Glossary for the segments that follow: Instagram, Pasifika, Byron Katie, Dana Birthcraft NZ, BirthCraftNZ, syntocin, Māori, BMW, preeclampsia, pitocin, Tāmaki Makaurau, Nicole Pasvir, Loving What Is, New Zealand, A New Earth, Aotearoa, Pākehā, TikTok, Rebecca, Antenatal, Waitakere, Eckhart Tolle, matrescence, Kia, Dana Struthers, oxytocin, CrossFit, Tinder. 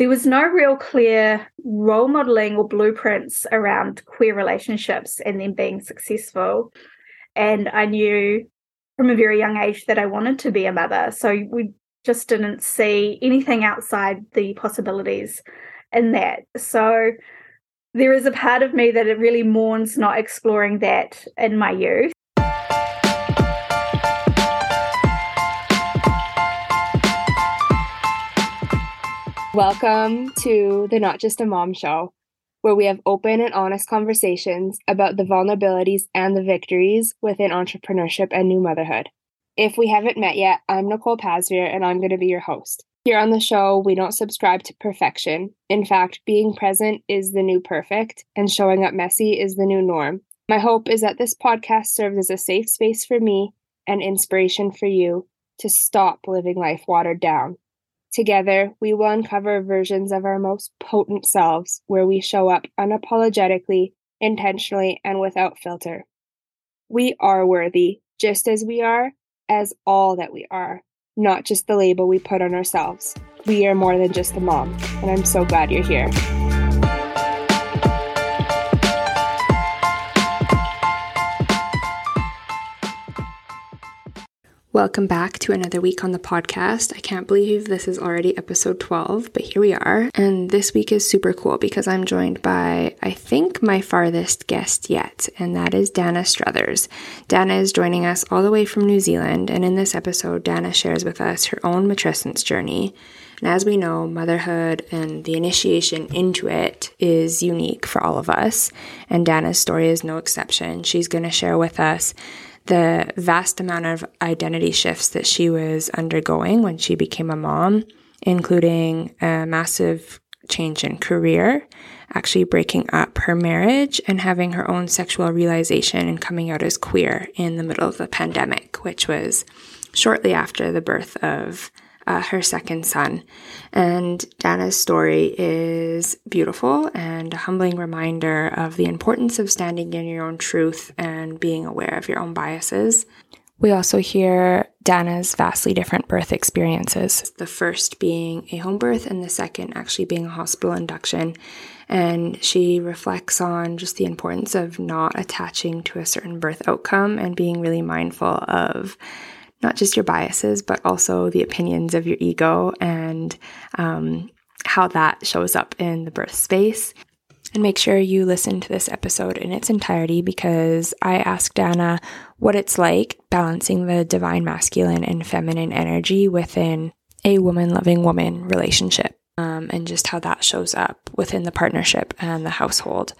there was no real clear role modeling or blueprints around queer relationships and them being successful. And I knew from a very young age that I wanted to be a mother. So we just didn't see anything outside the possibilities in that. So there is a part of me that it really mourns not exploring that in my youth. Welcome to the Not Just a Mom Show, where we have open and honest conversations about the vulnerabilities and the victories within entrepreneurship and new motherhood. If we haven't met yet, I'm Nicole Pasvir, and I'm going to be your host. Here on the show, we don't subscribe to perfection. In fact, being present is the new perfect, and showing up messy is the new norm. My hope is that this podcast serves as a safe space for me and inspiration for you to stop living life watered down. Together, we will uncover versions of our most potent selves where we show up unapologetically, intentionally, and without filter. We are worthy, just as we are, as all that we are, not just the label we put on ourselves. We are more than just a mom, and I'm so glad you're here. Welcome back to another week on the podcast. I can't believe this is already episode 12, but here we are. And this week is super cool because I'm joined by, I think, my farthest guest yet, and that is Dana Struthers. Dana is joining us all the way from New Zealand, and in this episode, Dana shares with us her own matrescence journey. And as we know, motherhood and the initiation into it is unique for all of us, and Dana's story is no exception. She's going to share with us the vast amount of identity shifts that she was undergoing when she became a mom, including a massive change in career, actually breaking up her marriage, and having her own sexual realization and coming out as queer in the middle of the pandemic, which was shortly after the birth of her second son. And Dana's story is beautiful and a humbling reminder of the importance of standing in your own truth and being aware of your own biases. We also hear Dana's vastly different birth experiences, the first being a home birth and the second actually being a hospital induction. And she reflects on just the importance of not attaching to a certain birth outcome and being really mindful of not just your biases, but also the opinions of your ego and how that shows up in the birth space. And make sure you listen to this episode in its entirety because I asked Dana what it's like balancing the divine masculine and feminine energy within a woman-loving woman relationship. And just how that shows up within the partnership and the household.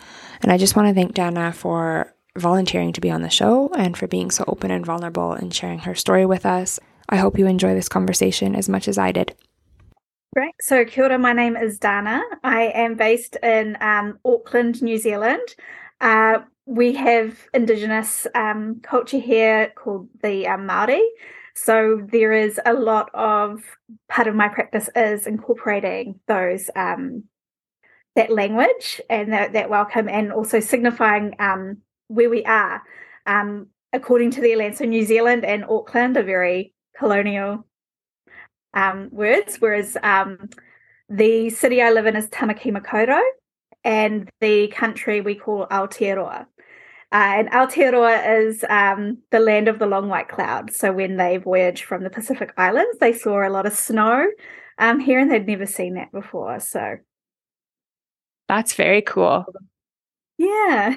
And I just want to thank Dana for volunteering to be on the show and for being so open and vulnerable and sharing her story with us. I hope you enjoy this conversation as much as I did. Right. So kia ora, my name is Dana. I am based in Auckland, New Zealand. We have Indigenous culture here called the Māori. So there is a lot of, part of my practice is incorporating those that language and that welcome, and also signifying where we are, according to their land. So New Zealand and Auckland are very colonial words, whereas the city I live in is Tāmaki Makaurau, and the country we call Aotearoa. And Aotearoa is the land of the long white cloud. So when they voyaged from the Pacific Islands, they saw a lot of snow here, and they'd never seen that before. So that's very cool. Yeah.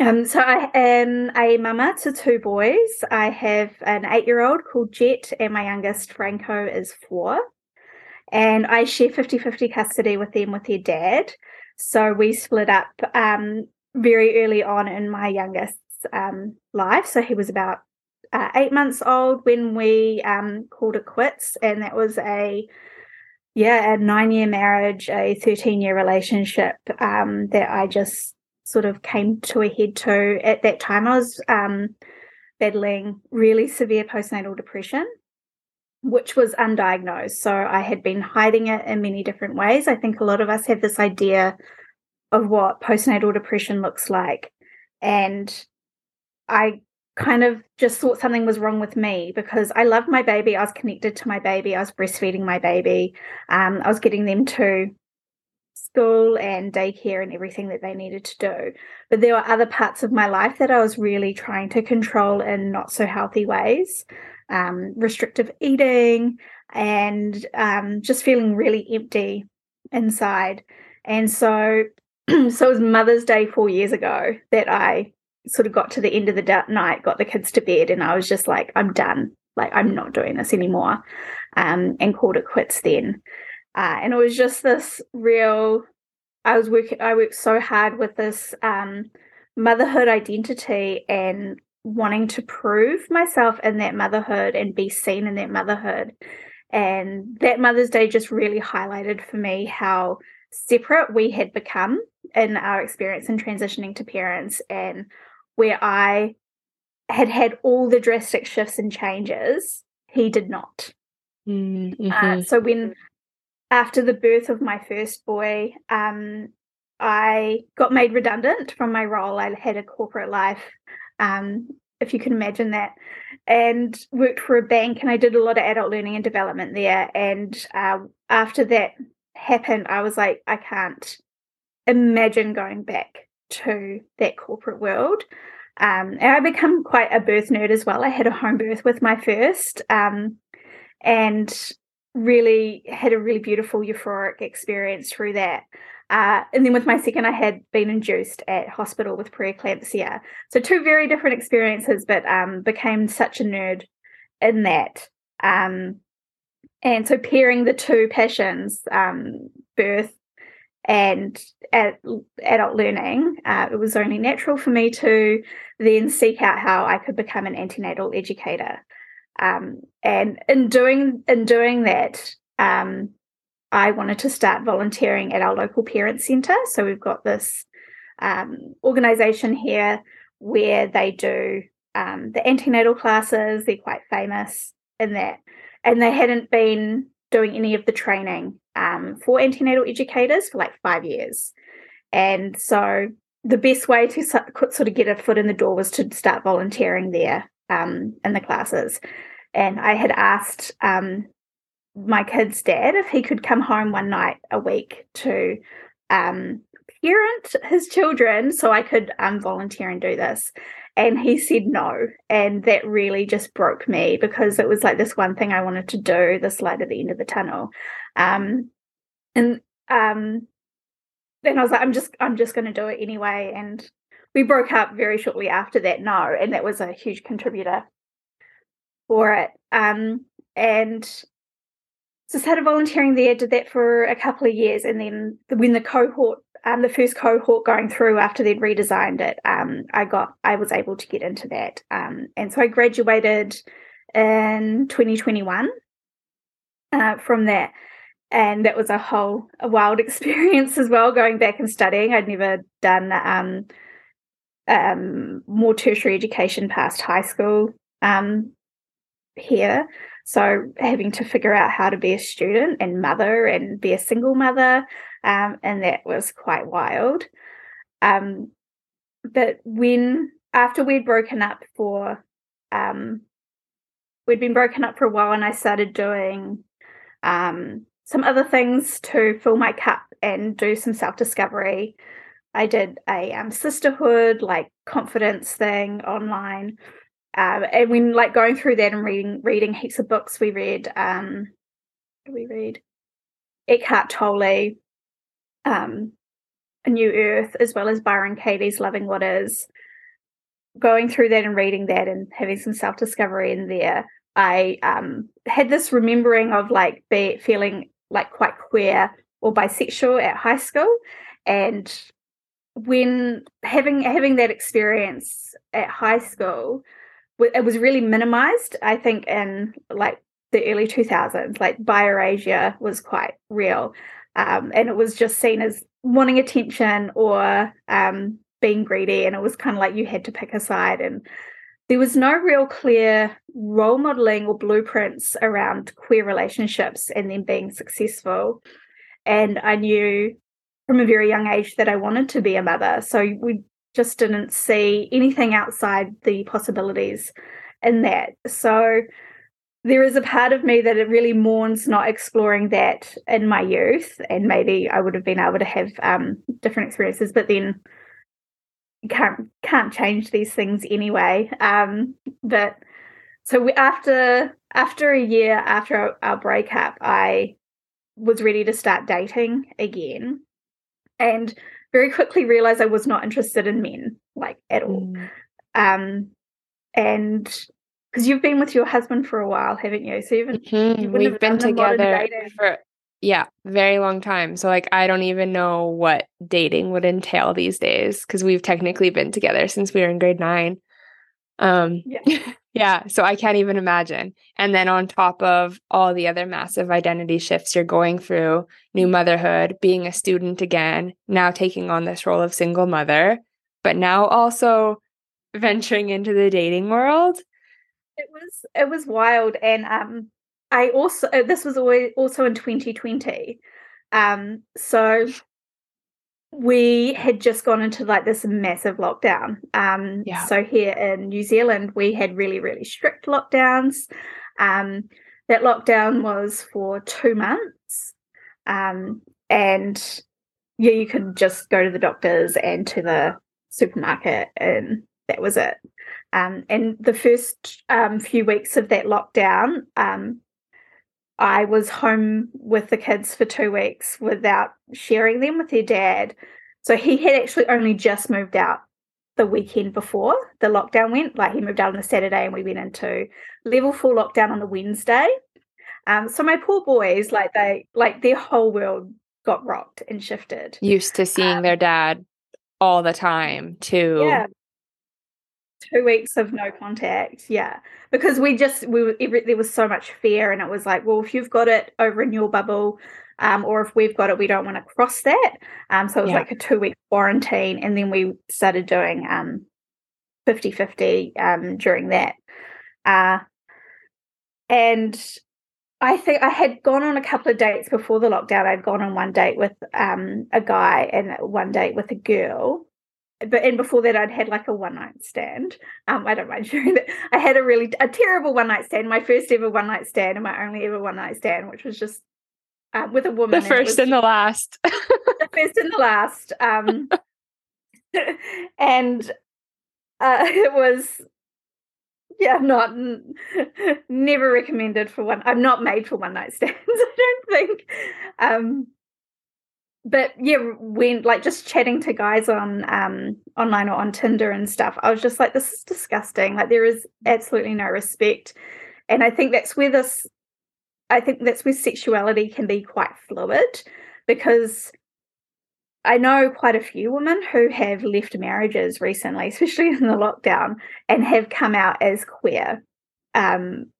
So I am a mama to two boys. I have an 8-year-old called Jet, and my youngest, Franco, is 4. And I share 50-50 custody with them with their dad. So we split up very early on in my youngest's life. So he was about 8 months old when we called it quits. And that was a 9-year marriage, a 13-year relationship that I just sort of came to a head to. At that time, I was battling really severe postnatal depression, which was undiagnosed. So I had been hiding it in many different ways. I think a lot of us have this idea of what postnatal depression looks like. And I kind of just thought something was wrong with me because I loved my baby. I was connected to my baby. I was breastfeeding my baby. I was getting them to school and daycare and everything that they needed to do. But there were other parts of my life that I was really trying to control in not so healthy ways, restrictive eating and just feeling really empty inside. And so it was Mother's Day 4 years ago that I sort of got to the end of the night, got the kids to bed, and I was just like, I'm done. Like, I'm not doing this anymore, and called it quits then. And it was just this real, I worked so hard with this motherhood identity and wanting to prove myself in that motherhood and be seen in that motherhood. And that Mother's Day just really highlighted for me how separate we had become in our experience in transitioning to parents, and where I had all the drastic shifts and changes, he did not. Mm-hmm. So when, after the birth of my first boy, I got made redundant from my role. I had a corporate life, if you can imagine that, and worked for a bank, and I did a lot of adult learning and development there. And after that happened, I was like, I can't imagine going back to that corporate world. And I become quite a birth nerd as well. I had a home birth with my first, and really had a really beautiful euphoric experience through that. And then with my second, I had been induced at hospital with preeclampsia. So two very different experiences, but became such a nerd in that. And so pairing the two passions, birth and adult learning, it was only natural for me to then seek out how I could become an antenatal educator. And in doing that, I wanted to start volunteering at our local parent centre. So we've got this organisation here where they do the antenatal classes. They're quite famous in that. And they hadn't been doing any of the training for antenatal educators for like 5 years. And so the best way to sort of get a foot in the door was to start volunteering there in the classes. And I had asked my kid's dad if he could come home one night a week to parent his children so I could volunteer and do this. And he said no. And that really just broke me, because it was like this one thing I wanted to do, this light at the end of the tunnel. Then I was like, I'm just going to do it anyway. And we broke up very shortly after that. No. And that was a huge contributor for it. So started volunteering there, did that for a couple of years, and then when the first cohort going through after they'd redesigned it, I was able to get into that. And so I graduated in 2021 from that, and that was a wild experience as well, going back and studying. I'd never done more tertiary education past high school here. So having to figure out how to be a student and mother and be a single mother, and that was quite wild. But after we'd broken up we'd been broken up for a while, and I started doing some other things to fill my cup and do some self-discovery. I did a sisterhood, like, confidence thing online. And when, like, going through that and reading heaps of books, we read Eckhart Tolle, A New Earth, as well as Byron Katie's Loving What Is. Going through that and reading that and having some self-discovery in there, I had this remembering of, like, feeling like quite queer or bisexual at high school. And when having that experience at high school, it was really minimized, I think, in like the early 2000s. Like, birasia was quite real, and it was just seen as wanting attention or being greedy, and it was kind of like you had to pick a side, and there was no real clear role modeling or blueprints around queer relationships and then being successful. And I knew from a very young age that I wanted to be a mother, so we just didn't see anything outside the possibilities in that. So there is a part of me that it really mourns not exploring that in my youth, and maybe I would have been able to have different experiences, but then you can't change these things anyway. But so we, after a year after our breakup, I was ready to start dating again, and very quickly realized I was not interested in men, like, at all. And because you've been with your husband for a while, haven't you? So you wouldn't have been together for very long time. So, like, I don't even know what dating would entail these days, because we've technically been together since we were in grade 9. So I can't even imagine. And then on top of all the other massive identity shifts you're going through, new motherhood, being a student again, now taking on this role of single mother, but now also venturing into the dating world. It was wild. And I also, this was also in 2020. So we had just gone into like this massive lockdown. So here in New Zealand, we had really, really strict lockdowns. That lockdown was for 2 months. And yeah, you could just go to the doctors and to the supermarket, and that was it. And the first few weeks of that lockdown, I was home with the kids for 2 weeks without sharing them with their dad. So he had actually only just moved out the weekend before the lockdown went. Like, he moved out on a Saturday and we went into level 4 lockdown on the Wednesday. So my poor boys, like, they, like, their whole world got rocked and shifted. Used to seeing their dad all the time too. Yeah. 2 weeks of no contact, because there was so much fear, and it was like, well, if you've got it over in your bubble, or if we've got it, we don't want to cross that. So it was like a 2-week quarantine, and then we started doing 50-50 during that. And I think I had gone on a couple of dates before the lockdown. I'd gone on one date with a guy and one date with a girl. And before that, I'd had like a one-night stand. I don't mind sharing that. I had a terrible one-night stand, my first ever one-night stand and my only ever one-night stand, which was just with a woman. The first and the last. And it was, never recommended for one. I'm not made for one-night stands, I don't think. But yeah, when like just chatting to guys on online or on Tinder and stuff, I was just like, this is disgusting. Like, there is absolutely no respect. And I think that's where sexuality can be quite fluid, because I know quite a few women who have left marriages recently, especially in the lockdown, and have come out as queer in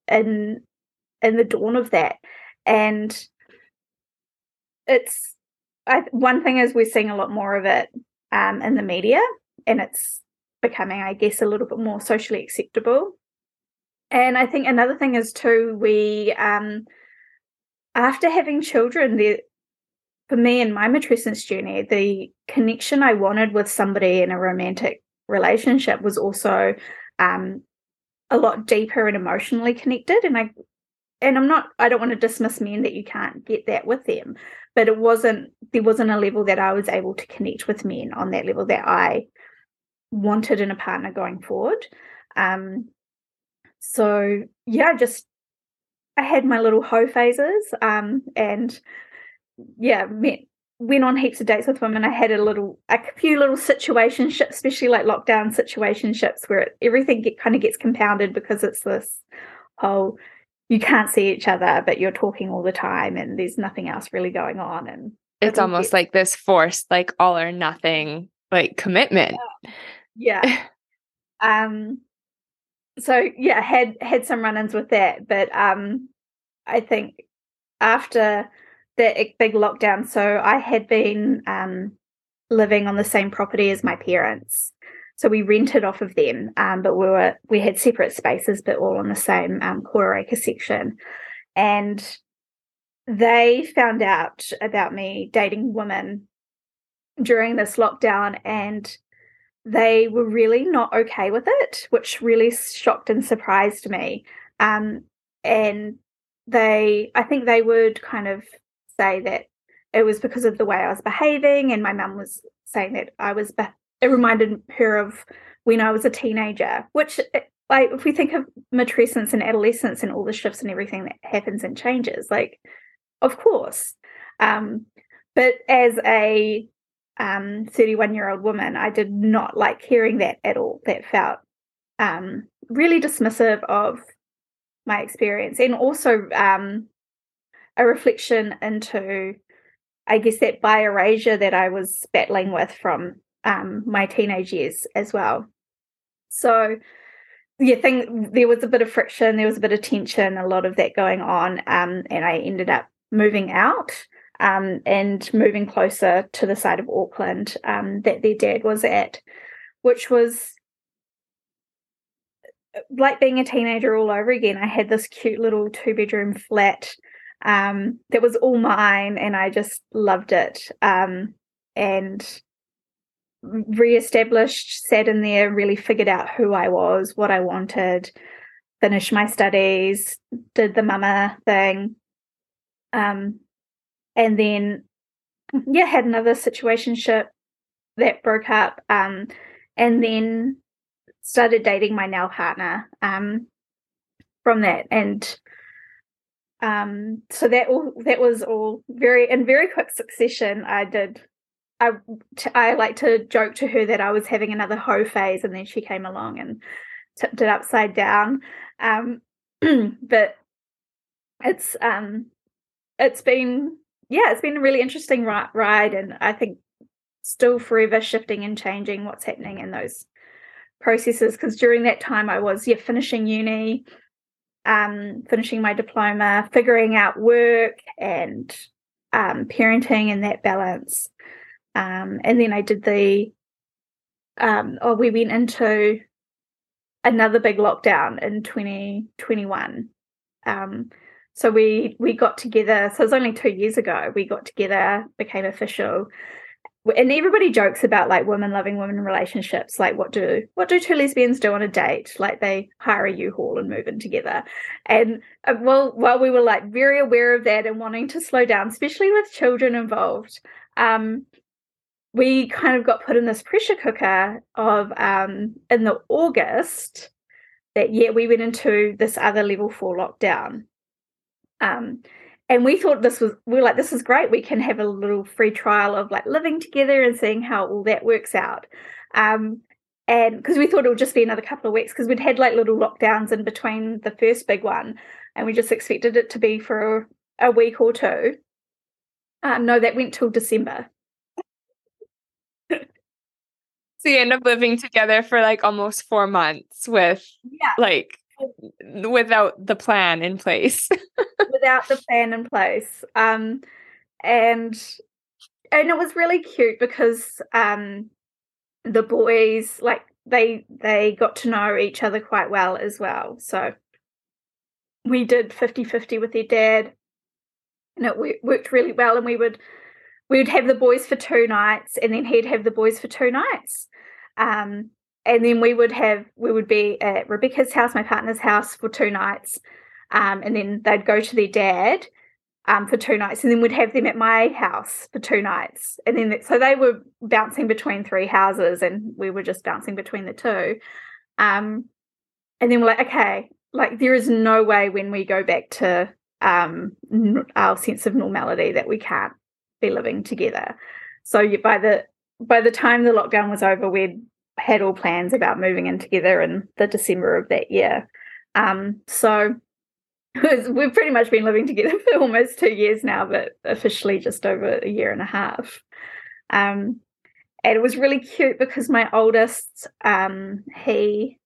the dawn of that. And it's one thing is we're seeing a lot more of it in the media, and it's becoming, I guess, a little bit more socially acceptable. And I think another thing is too, we, after having children, for me in my matrescence journey, the connection I wanted with somebody in a romantic relationship was also a lot deeper and emotionally connected. I don't want to dismiss men that you can't get that with them, but there wasn't a level that I was able to connect with men on that level that I wanted in a partner going forward. I had my little hoe phases, went on heaps of dates with women. I had a few little situationships, especially like lockdown situationships, where everything kind of gets compounded, because it's this whole, you can't see each other, but you're talking all the time, and there's nothing else really going on. And it's almost like this forced, like, all or nothing, like, commitment. Yeah. Had some run-ins with that, but I think after that big lockdown, so I had been living on the same property as my parents. So we rented off of them, but we had separate spaces, but all on the same quarter acre section. And they found out about me dating women during this lockdown, and they were really not okay with it, which really shocked and surprised me. And I think they would kind of say that it was because of the way I was behaving, and my mum was saying that it reminded her of when I was a teenager, which, like, if we think of matrescence and adolescence and all the shifts and everything that happens and changes, like, of course. But as a 31-year-old woman, I did not like hearing that at all. That felt really dismissive of my experience, and also a reflection into, I guess, that bi-erasure that I was battling with from my teenage years as well. So, yeah, there was a bit of friction, there was a bit of tension, a lot of that going on, and I ended up moving out. And moving closer to the side of Auckland that their dad was at, which was like being a teenager all over again. I had this cute little 2-bedroom flat that was all mine, and I just loved it, and reestablished, sat in there, really figured out who I was, what I wanted, finished my studies, did the mama thing, and then, yeah, had another situationship that broke up, and then started dating my now partner from that. And so that was all in very quick succession. I like to joke to her that I was having another hoe phase, and then she came along and tipped it upside down. But it's been. Yeah, it's been a really interesting ride, and I think still forever shifting and changing what's happening in those processes, because during that time I was finishing uni, finishing my diploma, figuring out work and parenting and that balance. And then I did we went into another big lockdown in 2021. So we got together, so it was only 2 years ago, we got together, became official. And everybody jokes about, like, women loving women relationships, like, what do two lesbians do on a date? Like, they hire a U-Haul and move in together. And while we were, like, very aware of that and wanting to slow down, especially with children involved, we kind of got put in this pressure cooker of in the August that we went into this other level 4 lockdown. And we thought this is great. We can have a little free trial of, like, living together and seeing how all that works out. And because we thought it would just be another couple of weeks, because we'd had, like, little lockdowns in between the first big one, and we just expected it to be for a week or two. No, that went till December. So you end up living together for, like, almost 4 months without the plan in place. And it was really cute because the boys, like, they got to know each other quite well as well, so we did 50-50 with their dad, and it worked really well. And we would have the boys for 2 nights, and then he'd have the boys for 2 nights. And then we would be at Rebecca's house, my partner's house, for 2 nights. And then they'd go to their dad for 2 nights. And then we'd have them at my house for 2 nights. And then, so they were bouncing between 3 houses, and we were just bouncing between the 2. And then we're like, okay, like, there is no way when we go back to our sense of normality that we can't be living together. So by the time the lockdown was over, we'd had all plans about moving in together in the December of that year. So we've pretty much been living together for almost 2 years now, but officially just over a year and a half. And it was really cute because my oldest, he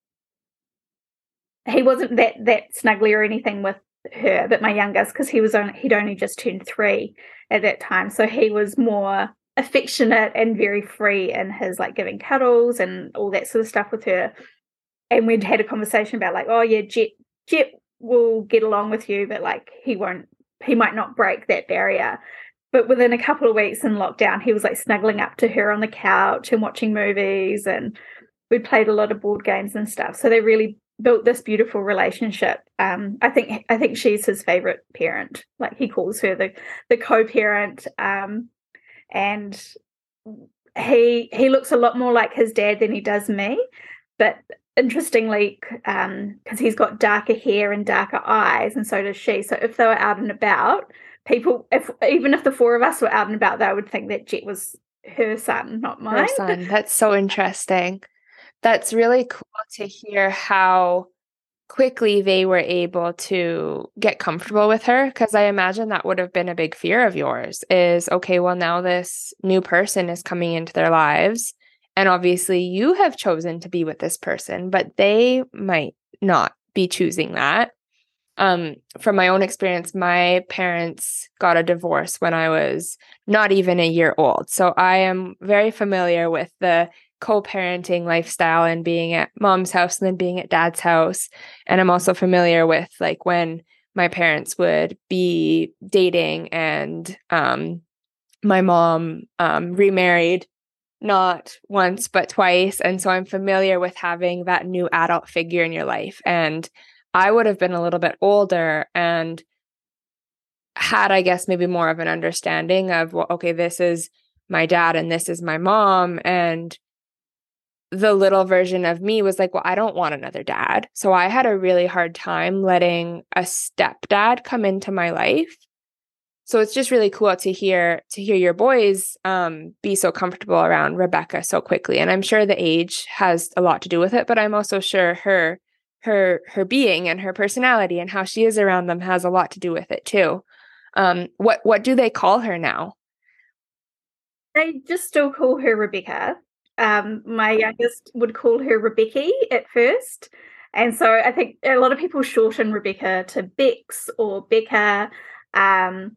wasn't that snuggly or anything with her, but my youngest, because he'd only just turned 3 at that time, so he was more affectionate and very free in his, like, giving cuddles and all that sort of stuff with her. And we'd had a conversation about, like, oh yeah, Jet will get along with you, but, like, he might not break that barrier. But within a couple of weeks in lockdown, he was like snuggling up to her on the couch and watching movies, and we played a lot of board games and stuff. So they really built this beautiful relationship. I think she's his favorite parent. Like, he calls her the co-parent, and he looks a lot more like his dad than he does me. But interestingly, because he's got darker hair and darker eyes, and so does she. So if they were out and about, even if the four of us were out and about, they would think that Jet was her son, not mine. Her son. That's so interesting. That's really cool to hear how quickly they were able to get comfortable with her, because I imagine that would have been a big fear of yours is, okay, well, now this new person is coming into their lives, and obviously you have chosen to be with this person, but they might not be choosing that. From my own experience, my parents got a divorce when I was not even a year old. So I am very familiar with the co-parenting lifestyle and being at mom's house and then being at dad's house. And I'm also familiar with like when my parents would be dating and my mom remarried not once but twice. And so I'm familiar with having that new adult figure in your life. And I would have been a little bit older and had, I guess, maybe more of an understanding of, well, okay, this is my dad and this is my mom. And the little version of me was like, well, I don't want another dad. So I had a really hard time letting a stepdad come into my life. So it's just really cool to hear your boys be so comfortable around Rebecca so quickly. And I'm sure the age has a lot to do with it, but I'm also sure her being and her personality and how she is around them has a lot to do with it too. What do they call her now? They just still call her Rebecca. My youngest would call her Rebecca at first, and so I think a lot of people shorten Rebecca to Bex or Becca, and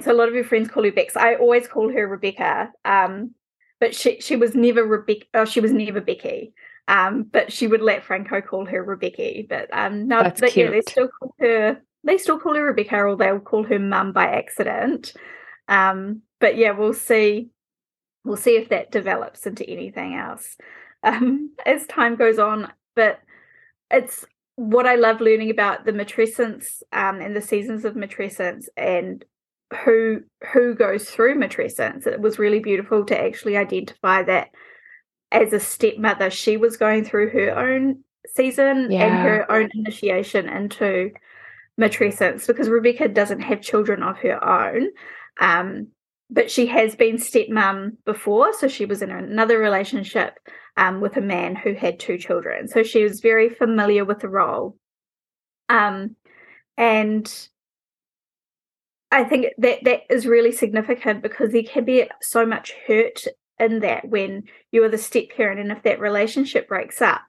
so a lot of your friends call her Bex. I always call her Rebecca, but she was never Rebecca. Oh, she was never Becky, but she would let Franco call her Rebecca. But no, that's but cute. Yeah, they still call her Rebecca, or they'll call her Mum by accident. But yeah, we'll see. We'll see if that develops into anything else as time goes on. But it's what I love learning about the matrescence and the seasons of matrescence and who goes through matrescence. It was really beautiful to actually identify that as a stepmother, she was going through her own season and her own initiation into matrescence, because Rebecca doesn't have children of her own. But she has been stepmum before, so she was in another relationship with a man who had two children. So she was very familiar with the role. And I think that is really significant, because there can be so much hurt in that when you are the step-parent, and if that relationship breaks up,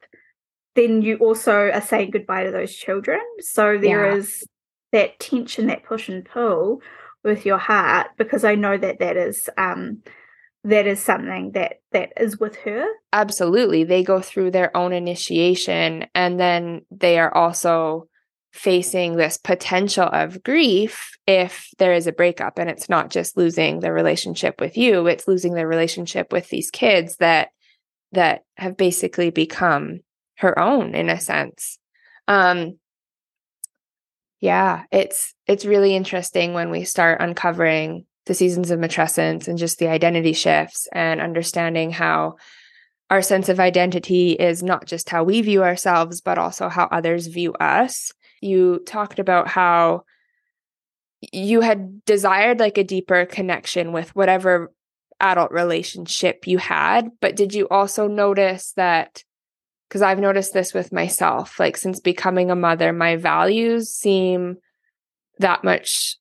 then you also are saying goodbye to those children. So there is that tension, that push and pull with your heart, because I know that is something that is with her. Absolutely. They go through their own initiation, and then they are also facing this potential of grief if there is a breakup. And it's not just losing their relationship with you, it's losing their relationship with these kids that have basically become her own in a sense. Yeah, it's really interesting when we start uncovering the seasons of matrescence and just the identity shifts, and understanding how our sense of identity is not just how we view ourselves, but also how others view us. You talked about how you had desired like a deeper connection with whatever adult relationship you had, but did you also notice that? Because I've noticed this with myself, like since becoming a mother, my values seem that much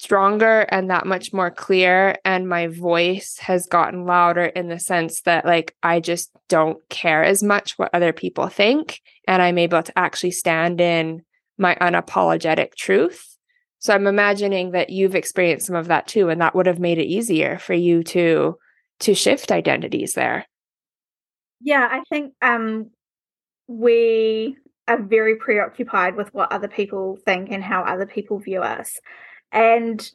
stronger and that much more clear. And my voice has gotten louder in the sense that like, I just don't care as much what other people think. And I'm able to actually stand in my unapologetic truth. So I'm imagining that you've experienced some of that too. And that would have made it easier for you to shift identities there. Yeah, I think we are very preoccupied with what other people think and how other people view us. And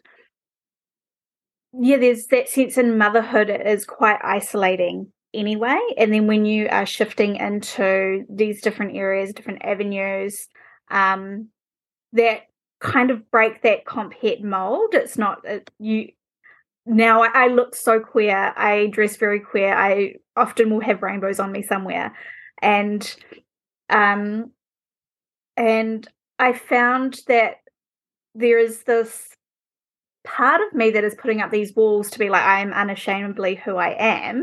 yeah, there's that sense in motherhood is quite isolating anyway. And then when you are shifting into these different areas, different avenues, that kind of break that comp het mold. It's not you. Now I look so queer. I dress very queer. I often will have rainbows on me somewhere, and I found that there is this part of me that is putting up these walls to be like, I am unashamedly who I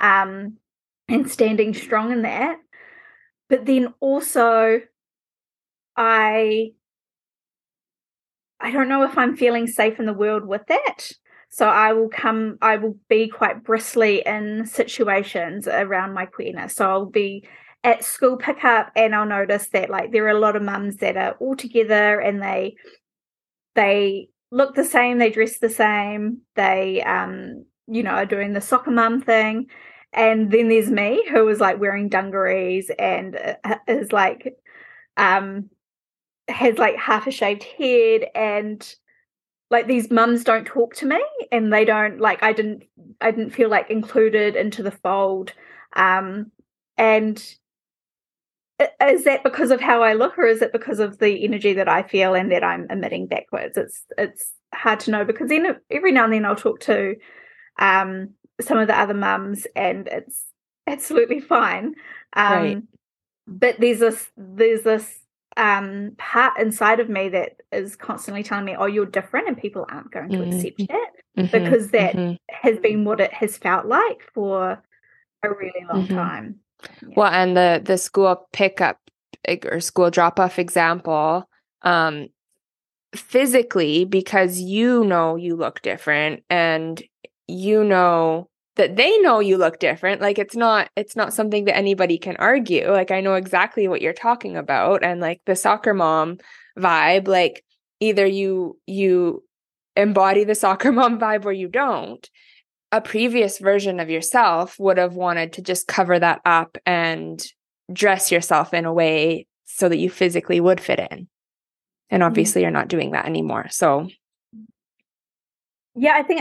am, and standing strong in that. But then also, I don't know if I'm feeling safe in the world with that. So I will be quite bristly in situations around my queerness. So I'll be at school pickup and I'll notice that like there are a lot of mums that are all together and they look the same, they dress the same, they are doing the soccer mum thing. And then there's me who is like wearing dungarees and is like has like half a shaved head, and like these mums don't talk to me, and they don't like I didn't feel like included into the fold. And is that because of how I look, or is it because of the energy that I feel and that I'm emitting backwards? It's hard to know, because then every now and then I'll talk to some of the other mums and it's absolutely fine. Right. But there's this part inside of me that is constantly telling me, oh, you're different and people aren't going to accept that, because that has been what it has felt like for a really long time. Yeah. Well, and the school pickup or school drop-off example, physically, because you know you look different and you know that they know you look different. Like it's not something that anybody can argue. Like I know exactly what you're talking about. And like the soccer mom vibe, like either you embody the soccer mom vibe or you don't. A previous version of yourself would have wanted to just cover that up and dress yourself in a way so that you physically would fit in. And obviously you're not doing that anymore. So yeah, I think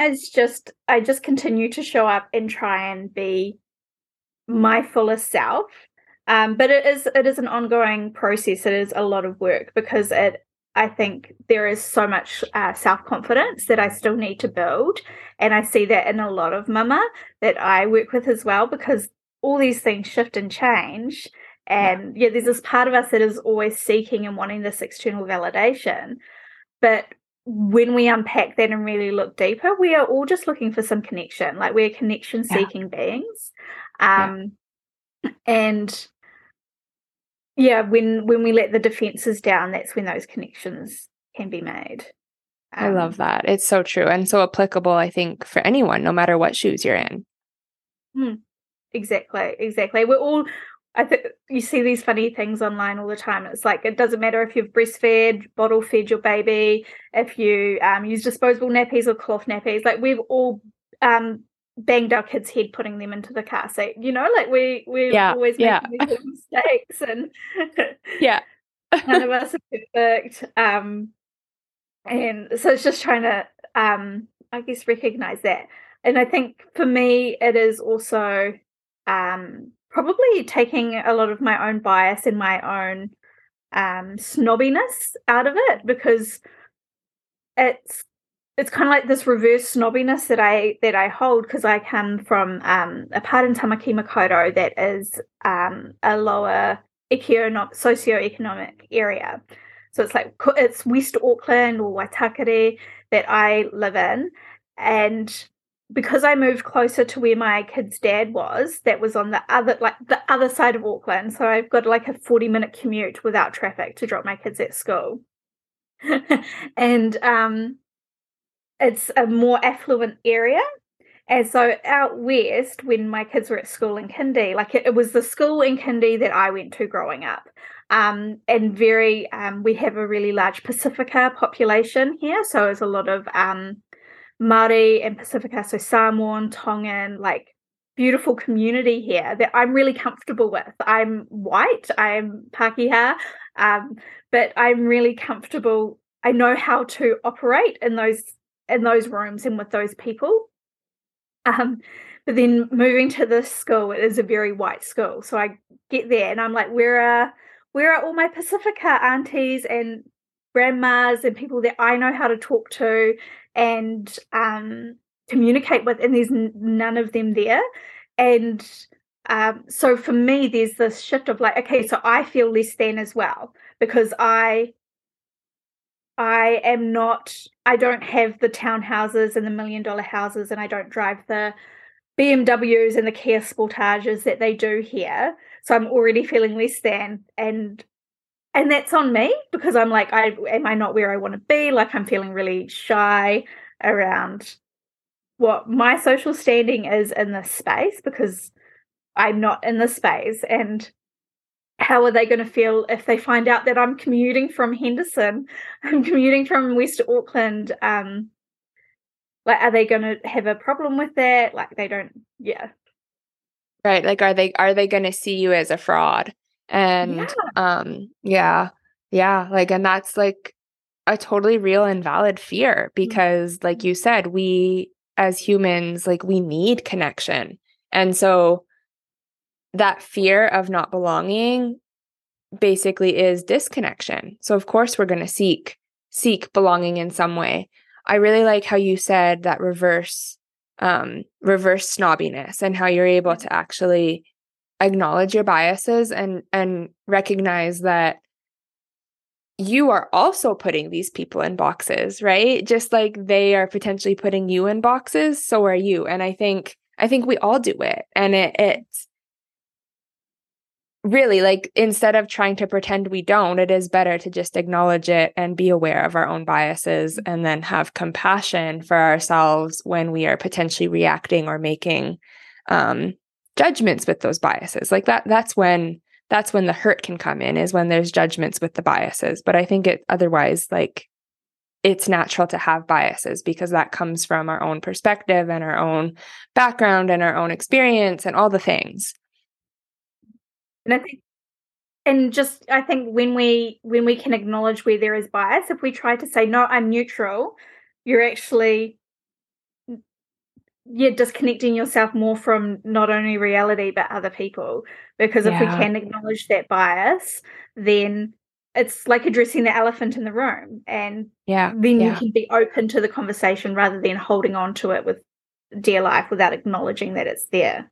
I just continue to show up and try and be my fullest self. But it is an ongoing process. It is a lot of work, because I think there is so much self-confidence that I still need to build. And I see that in a lot of mama that I work with as well, because all these things shift and change. And yeah, there's this part of us that is always seeking and wanting this external validation. But when we unpack that and really look deeper, we are all just looking for some connection. Like we're connection-seeking beings. And yeah, when we let the defenses down, that's when those connections can be made. I love that. It's so true and so applicable, I think, for anyone, no matter what shoes you're in. Exactly. We're all, I think you see these funny things online all the time. It's like, it doesn't matter if you've breastfed, bottle fed your baby, if you use disposable nappies or cloth nappies. Like we've all banged our kids' head putting them into the car seat, like we're always making these mistakes, and none of us are perfect, and so it's just trying to I guess recognize that. And I think for me it is also probably taking a lot of my own bias and my own snobbiness out of it, because it's kind of like this reverse snobbiness that I hold, because I come from a part in Tāmaki Makaurau that is a lower socioeconomic area. So it's like it's West Auckland or Waitakere that I live in. And because I moved closer to where my kid's dad was, that was on the other side of Auckland. So I've got like a 40-minute commute without traffic to drop my kids at school. And it's a more affluent area. And so out west, when my kids were at school in kindy, like it was the school in kindy that I went to growing up. And very, we have a really large Pasifika population here. So there's a lot of Māori and Pasifika, so Samoan, Tongan, like beautiful community here that I'm really comfortable with. I'm white, I'm Pākehā, but I'm really comfortable. I know how to operate in those in those rooms and with those people. But then moving to this school, it is a very white school. So I get there and I'm like, where are all my Pasifika aunties and grandmas and people that I know how to talk to and communicate with? And there's none of them there. And so for me, there's this shift of like, okay, so I feel less than as well, because I am not, I don't have the townhouses and the $1 million houses, and I don't drive the BMWs and the Kia Sportages that they do here. So I'm already feeling less than, and that's on me, because I'm like, am I not where I want to be? Like, I'm feeling really shy around what my social standing is in this space, because I'm not in this space. And how are they going to feel if they find out that I'm commuting from Henderson, I'm commuting from West Auckland? Like, are they going to have a problem with that? Like, they don't, yeah. Right. Like, are they going to see you as a fraud? And yeah. Like, and that's like a totally real and valid fear, because like you said, we as humans, like, we need connection. And so that fear of not belonging basically is disconnection. So of course we're going to seek belonging in some way. I really like how you said that reverse snobbiness, and how you're able to actually acknowledge your biases and recognize that you are also putting these people in boxes, right? Just like they are potentially putting you in boxes, so are you. And I think we all do it. And it's really, like, instead of trying to pretend we don't, it is better to just acknowledge it and be aware of our own biases, and then have compassion for ourselves when we are potentially reacting or making judgments with those biases. Like that's when the hurt can come in, is when there's judgments with the biases. But I think it otherwise, like, it's natural to have biases, because that comes from our own perspective and our own background and our own experience and all the things. And I think when we can acknowledge where there is bias, if we try to say, no, I'm neutral, you're actually disconnecting yourself more from not only reality, but other people. Because if we can acknowledge that bias, then it's like addressing the elephant in the room. And then you can be open to the conversation, rather than holding on to it with dear life without acknowledging that it's there.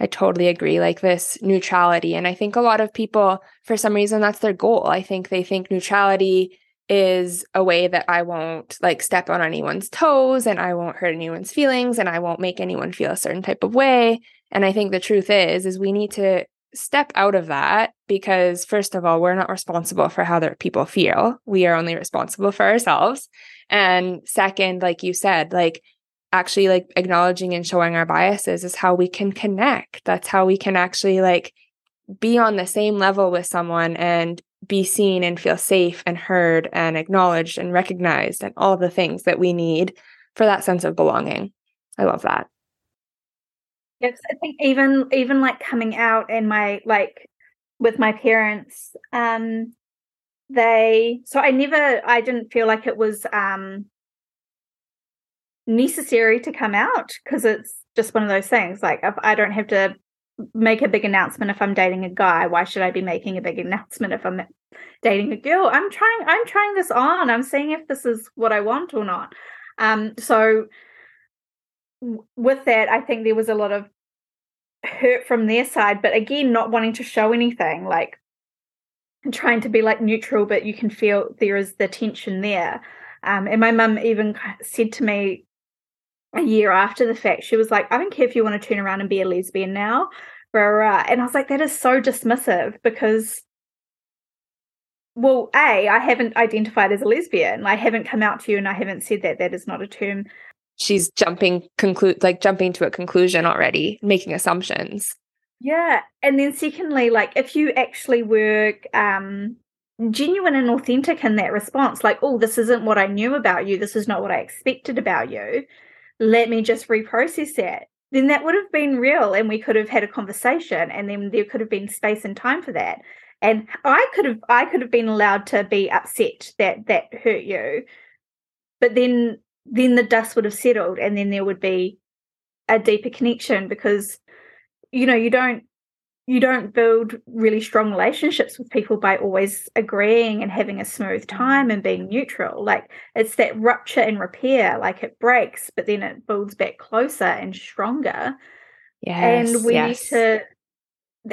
I totally agree, like this neutrality. And I think a lot of people, for some reason, that's their goal. I think they think neutrality is a way that I won't, like, step on anyone's toes, and I won't hurt anyone's feelings, and I won't make anyone feel a certain type of way. And I think the truth is we need to step out of that, because first of all, we're not responsible for how other people feel. We are only responsible for ourselves. And second, like you said, like, actually, like, acknowledging and showing our biases is how we can connect. That's how we can actually, like, be on the same level with someone and be seen and feel safe and heard and acknowledged and recognized, and all the things that we need for that sense of belonging. I love that. Yes, I think even like coming out and my, like, with my parents, I didn't feel like it was necessary to come out, because it's just one of those things, like, if I don't have to make a big announcement if I'm dating a guy, why should I be making a big announcement if I'm dating a girl? I'm trying this on, I'm seeing if this is what I want or not. With that, I think there was a lot of hurt from their side, but again, not wanting to show anything, like, and trying to be, like, neutral, but you can feel there is the tension there. And my mum even said to me a year after the fact, she was like, I don't care if you want to turn around and be a lesbian now. And I was like, that is so dismissive, because, well, A, I haven't identified as a lesbian. I haven't come out to you, and I haven't said that. That is not a term. She's jumping to a conclusion already, making assumptions. Yeah. And then secondly, like, if you actually work genuine and authentic in that response, like, oh, this isn't what I knew about you, this is not what I expected about you, let me just reprocess that, then that would have been real, and we could have had a conversation, and then there could have been space and time for that, and I could have been allowed to be upset that hurt you, but then then the dust would have settled, and then there would be a deeper connection, because, you know, you don't build really strong relationships with people by always agreeing and having a smooth time and being neutral. Like, it's that rupture and repair, like it breaks, but then it builds back closer and stronger. Yes, and we yes. need to,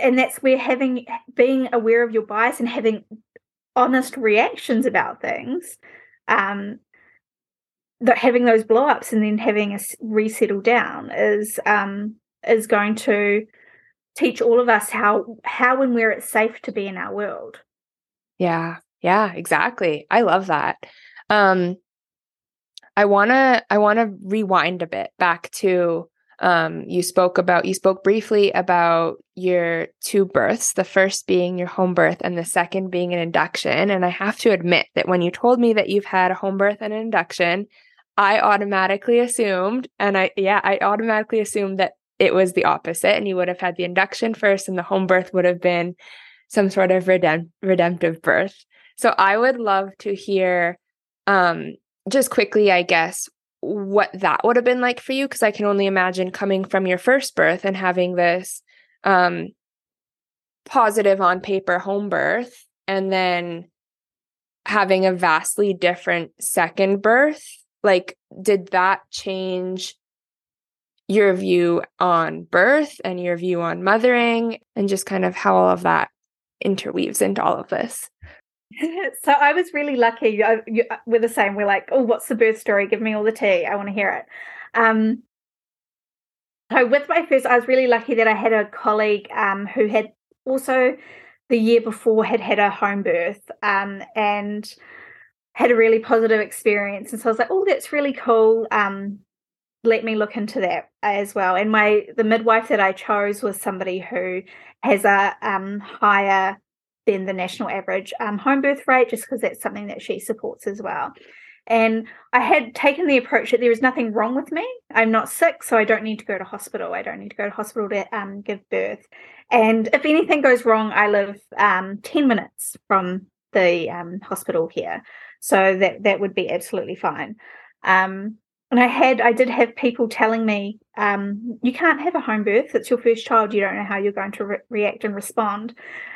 and that's where being aware of your bias and having honest reactions about things, that having those blow-ups and then having us resettle down is going to teach all of us how and where it's safe to be in our world. Yeah, exactly. I love that. I wanna rewind a bit back to you spoke briefly about your two births, the first being your home birth and the second being an induction. And I have to admit that when you told me that you've had a home birth and an induction, I automatically assumed that it was the opposite, and you would have had the induction first and the home birth would have been some sort of redemptive birth. So I would love to hear just quickly, I guess, what that would have been like for you, because I can only imagine coming from your first birth and having this positive on paper home birth and then having a vastly different second birth. Like, did that change your view on birth and your view on mothering, and just kind of how all of that interweaves into all of this? So I was really lucky. We're the same. We're like, oh, what's the birth story? Give me all the tea. I want to hear it. So with my first, I was really lucky that I had a colleague who had also the year before had a home birth and had a really positive experience. And so I was like, oh, that's really cool. Let me look into that as well. And the midwife that I chose was somebody who has a higher than the national average home birth rate, just because that's something that she supports as well. And I had taken the approach that there is nothing wrong with me. I'm not sick, so I don't need to go to hospital. I don't need to go to hospital to give birth. And if anything goes wrong, I live 10 minutes from the hospital here, so that would be absolutely fine. And I did have people telling me, you can't have a home birth. It's your first child. You don't know how you're going to react and respond.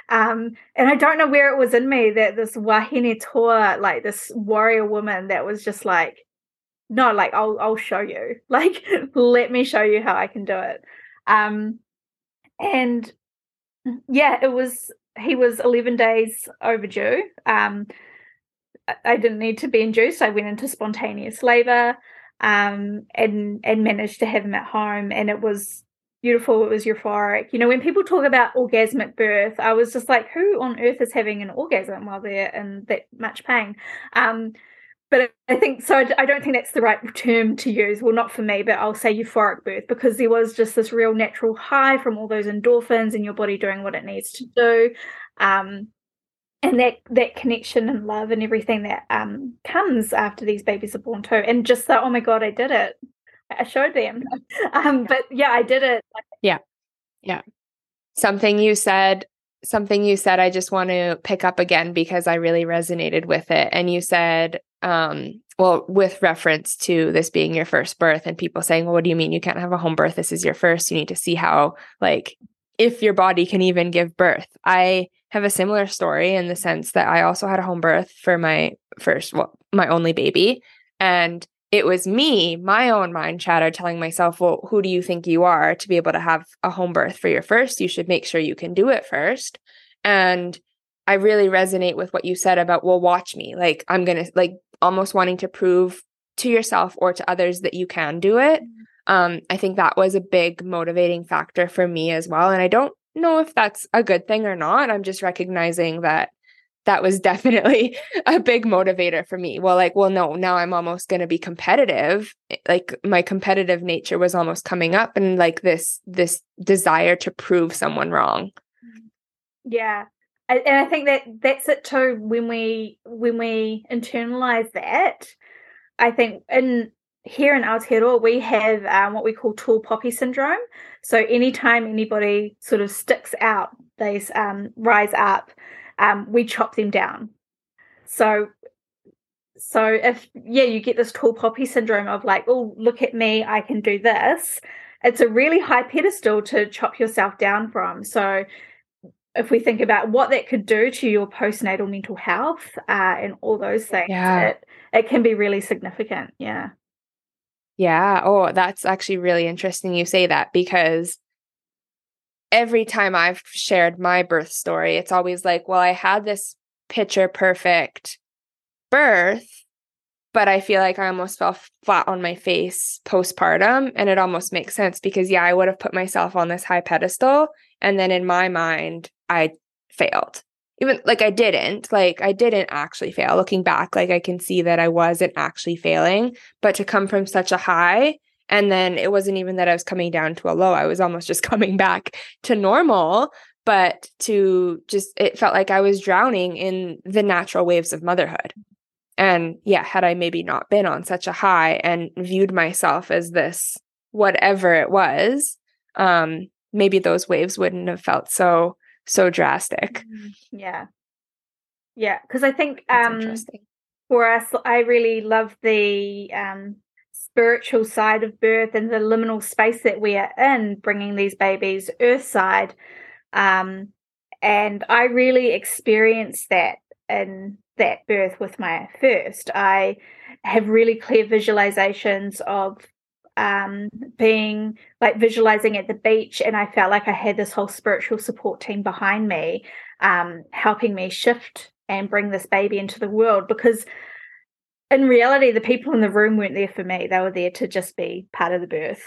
And I don't know where it was in me that this wahine toa, like this warrior woman that was just like, no, like I'll show you. Like, let me show you how I can do it. And yeah, he was 11 days overdue. I didn't need to be induced. I went into spontaneous labour. And managed to have him at home, and it was beautiful. It was euphoric. You know, when people talk about orgasmic birth, I was just like, who on earth is having an orgasm while they're in that much pain? But I think so. I don't think that's the right term to use. Well, not for me, but I'll say euphoric birth, because there was just this real natural high from all those endorphins and your body doing what it needs to do, and that connection and love and everything that comes after these babies are born too. And just the, oh my God, I did it. I showed them. But yeah, I did it. Yeah. Yeah. Something you said, I just want to pick up again because I really resonated with it. And you said, well, with reference to this being your first birth and people saying, well, what do you mean you can't have a home birth? This is your first. You need to see how, like, if your body can even give birth. I have a similar story in the sense that I also had a home birth for my only baby. And it was me, my own mind chatter telling myself, well, who do you think you are to be able to have a home birth for your first? You should make sure you can do it first. And I really resonate with what you said about, well, watch me. Like, I'm going to, like, almost wanting to prove to yourself or to others that you can do it. I think that was a big motivating factor for me as well. And I don't know if that's a good thing or not. I'm just recognizing that that was definitely a big motivator for me. Well, like, well, no, now I'm almost going to be competitive. Like, my competitive nature was almost coming up, and like this desire to prove someone wrong. Yeah. And I think that that's it too. When we internalize that, I think here in Aotearoa, we have what we call tall poppy syndrome. So anytime anybody sort of sticks out, they rise up, we chop them down. So So if, yeah, you get this tall poppy syndrome of like, oh, look at me, I can do this, it's a really high pedestal to chop yourself down from. So if we think about what that could do to your postnatal mental health and all those things, it can be really significant. Yeah. Yeah. Oh, that's actually really interesting you say that, because every time I've shared my birth story, it's always like, well, I had this picture perfect birth, but I feel like I almost fell flat on my face postpartum. And it almost makes sense because, yeah, I would have put myself on this high pedestal. And then in my mind, I failed. Even I didn't actually fail. Looking back, I can see that I wasn't actually failing, but to come from such a high, and then it wasn't even that I was coming down to a low. I was almost just coming back to normal, but it felt like I was drowning in the natural waves of motherhood. And yeah, had I maybe not been on such a high and viewed myself as this, whatever it was, maybe those waves wouldn't have felt so drastic. Yeah. Yeah. Because I think for us, I really love the spiritual side of birth and the liminal space that we are in, bringing these babies earthside. And I really experienced that in that birth with my first. I have really clear visualizations of being visualizing at the beach, and I felt like I had this whole spiritual support team behind me, helping me shift and bring this baby into the world, because in reality the people in the room weren't there for me. They were there to just be part of the birth.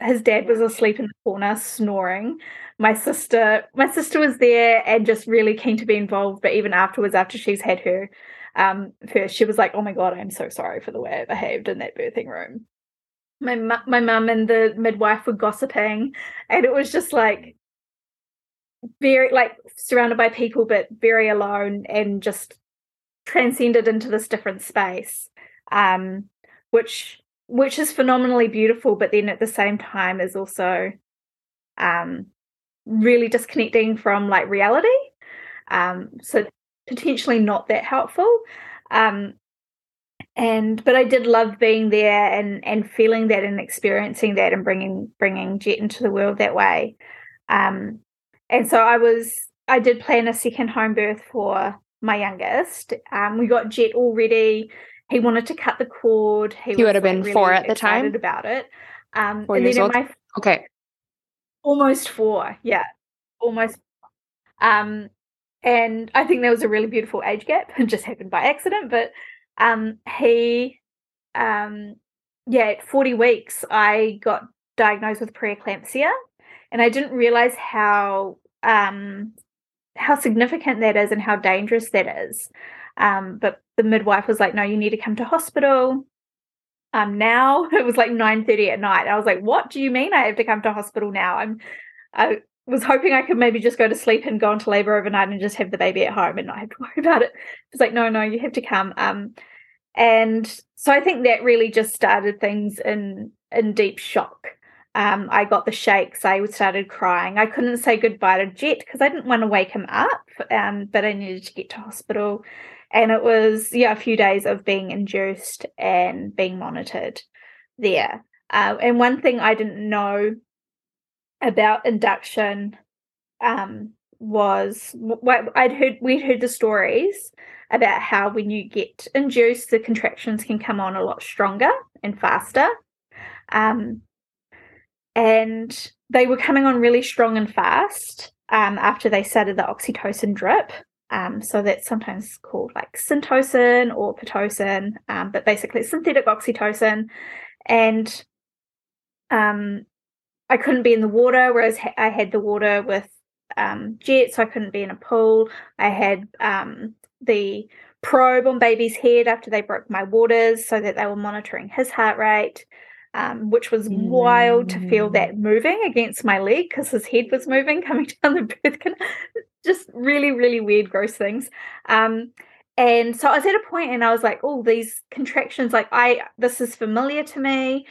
His dad was asleep in the corner snoring. My sister was there and just really keen to be involved, but even afterwards, after she's had her first, she was like, oh my god, I'm so sorry for the way I behaved in that birthing room. My mum and the midwife were gossiping, and it was just very surrounded by people but very alone, and just transcended into this different space, which is phenomenally beautiful, but then at the same time is also really disconnecting from reality, so potentially not that helpful. But I did love being there and feeling that and experiencing that and bringing Jet into the world that way. And so I did plan a second home birth for my youngest. We got Jet all ready. He wanted to cut the cord. He would have been really 4 at the time. Excited about it. 4 years old. Okay. Almost 4. Yeah, almost 4. And I think there was a really beautiful age gap. It just happened by accident, but. At 40 weeks, I got diagnosed with preeclampsia, and I didn't realize how significant that is and how dangerous that is. But the midwife was like, no, you need to come to hospital. Now it was 9:30 at night. I was like, what do you mean I have to come to hospital now? I was hoping I could maybe just go to sleep and go into labor overnight and just have the baby at home and not have to worry about it. It's like, no, you have to come. And so I think that really just started things in deep shock. I got the shakes. I started crying. I couldn't say goodbye to Jet because I didn't want to wake him up, but I needed to get to hospital. And it was, a few days of being induced and being monitored there. And one thing I didn't know about induction was we'd heard the stories about how when you get induced, the contractions can come on a lot stronger and faster, and they were coming on really strong and fast after they started the oxytocin drip, so that's sometimes called syntocin or pitocin, but basically it's synthetic oxytocin. And I couldn't be in the water, whereas I had the water with Jet, so I couldn't be in a pool. I had the probe on baby's head after they broke my waters so that they were monitoring his heart rate, which was wild to feel that moving against my leg because his head was moving coming down the birth canal. Just really, really weird, gross things. And so I was at a point and I was like, oh, these contractions, this is familiar to me.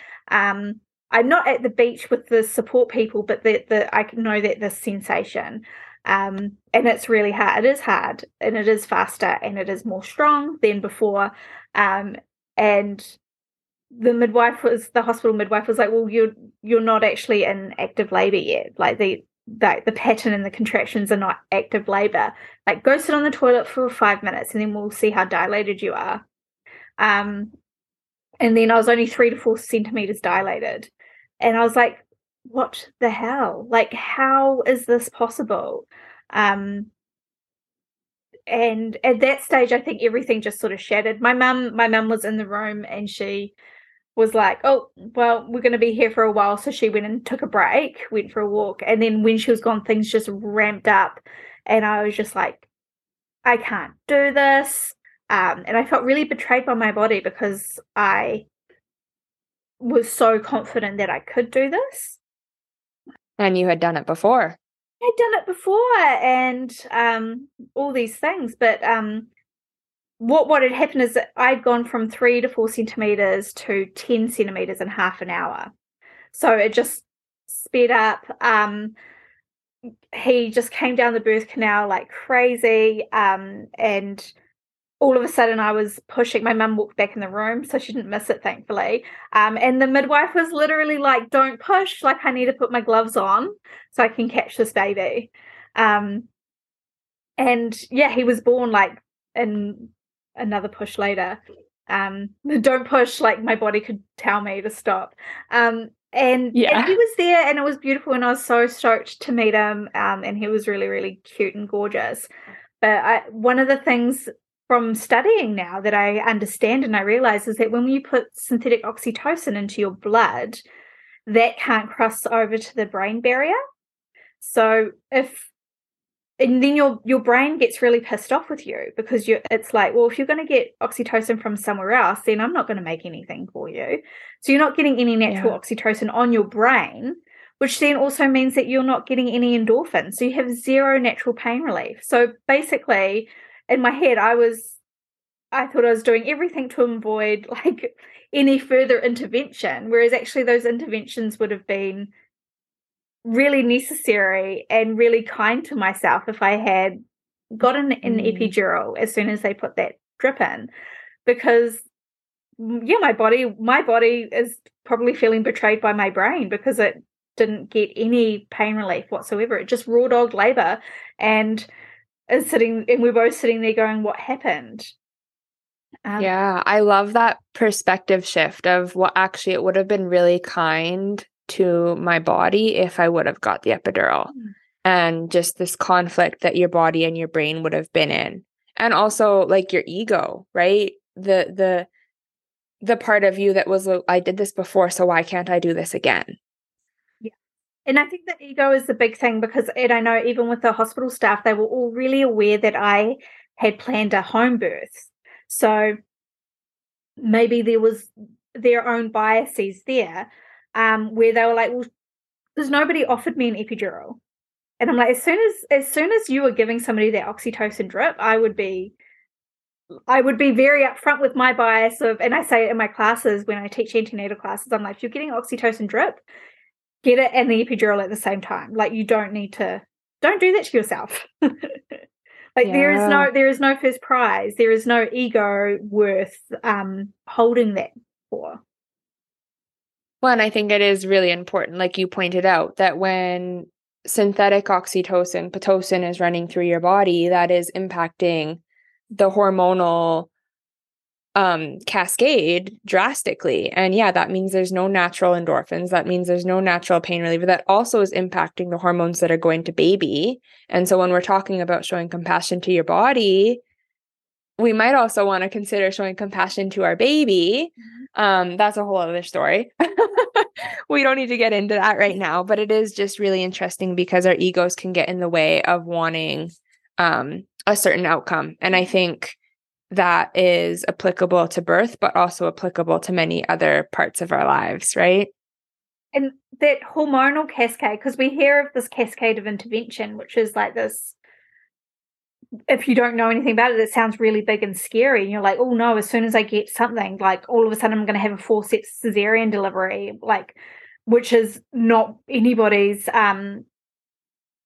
I'm not at the beach with the support people, but I know that this sensation. And it's really hard. It is hard, and it is faster, and it is more strong than before. And the midwife was, the hospital midwife was like, well, you're not actually in active labor yet. Like the pattern and the contractions are not active labor. Like, go sit on the toilet for 5 minutes, and then we'll see how dilated you are. And then I was only 3 to 4 centimeters dilated, and I was like, what the hell? Like, how is this possible? And at that stage, I think everything just sort of shattered. My mum was in the room, and she was like, oh, well, we're going to be here for a while. So she went and took a break, went for a walk. And then when she was gone, things just ramped up. And I was just like, I can't do this. And I felt really betrayed by my body, because I was so confident that I could do this. And you had done it before. I'd done it before, and all these things. But what had happened is that I'd gone from 3 to 4 centimetres to 10 centimetres in half an hour. So it just sped up. He just came down the birth canal like crazy, and all of a sudden I was pushing. My mum walked back in the room, so she didn't miss it, thankfully. And the midwife was literally like, don't push, like, I need to put my gloves on so I can catch this baby. And yeah, he was born like in another push later. Don't push, like, my body could tell me to stop. And he was there, and it was beautiful, and I was so stoked to meet him. And he was really, really cute and gorgeous. But one of the things from studying now that I understand and I realize is that when you put synthetic oxytocin into your blood, that can't cross over to the brain barrier. So then your brain gets really pissed off with you, because it's like, well, if you're going to get oxytocin from somewhere else, then I'm not going to make anything for you. So you're not getting any natural oxytocin on your brain, which then also means that you're not getting any endorphins. So you have zero natural pain relief. So basically, in my head, I thought I was doing everything to avoid, like, any further intervention, whereas actually those interventions would have been really necessary and really kind to myself if I had gotten an epidural as soon as they put that drip in, because my body is probably feeling betrayed by my brain, because it didn't get any pain relief whatsoever. It just raw dogged labor, and we're both sitting there going, what happened? I love that perspective shift of what actually it would have been really kind to my body if I would have got the epidural, and just this conflict that your body and your brain would have been in, and also like your ego, right? The part of you that was, I did this before, so why can't I do this again? And I think that ego is the big thing, because, and I know even with the hospital staff, they were all really aware that I had planned a home birth. So maybe there was their own biases there, where they were like, well, because nobody offered me an epidural. And I'm like, as soon as you were giving somebody that oxytocin drip, I would be very upfront with my bias of, and I say it in my classes when I teach antenatal classes, I'm like, if you're getting oxytocin drip, get it and the epidural at the same time. Like, you don't do that to yourself. There is no first prize. There is no ego worth holding that for. Well, and I think it is really important, like you pointed out, that when synthetic pitocin is running through your body, that is impacting the hormonal cascade drastically. And yeah, that means there's no natural endorphins. That means there's no natural pain reliever. That also is impacting the hormones that are going to baby. And so when we're talking about showing compassion to your body, we might also want to consider showing compassion to our baby. That's a whole other story. We don't need to get into that right now, but it is just really interesting because our egos can get in the way of wanting a certain outcome. And I think that is applicable to birth, but also applicable to many other parts of our lives, right? And that hormonal cascade, because we hear of this cascade of intervention, which is like this, if you don't know anything about it, it sounds really big and scary. And you're like, oh no, as soon as I get something, like all of a sudden I'm going to have a forceps cesarean delivery, like, which is not anybody's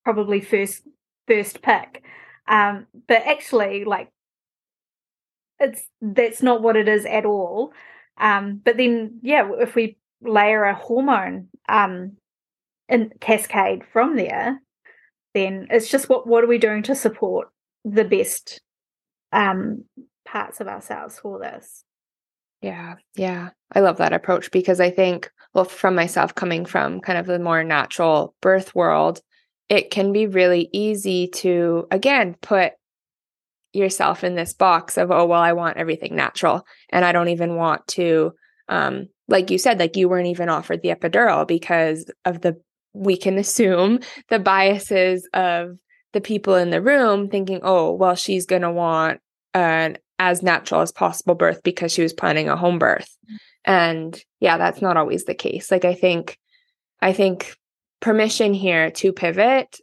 probably first first pick. But actually, like, that's not what it is at all. But then, yeah, if we layer a hormone in cascade from there, then it's just what are we doing to support the best parts of ourselves for this? Yeah. I love that approach, because I think, well, from myself coming from kind of the more natural birth world, it can be really easy to, again, put yourself in this box of, oh, well, I want everything natural. And I don't even want to, like you said, like you weren't even offered the epidural because of we can assume the biases of the people in the room thinking, oh, well, she's going to want an as natural as possible birth because she was planning a home birth. And yeah, that's not always the case. Like, I think permission here to pivot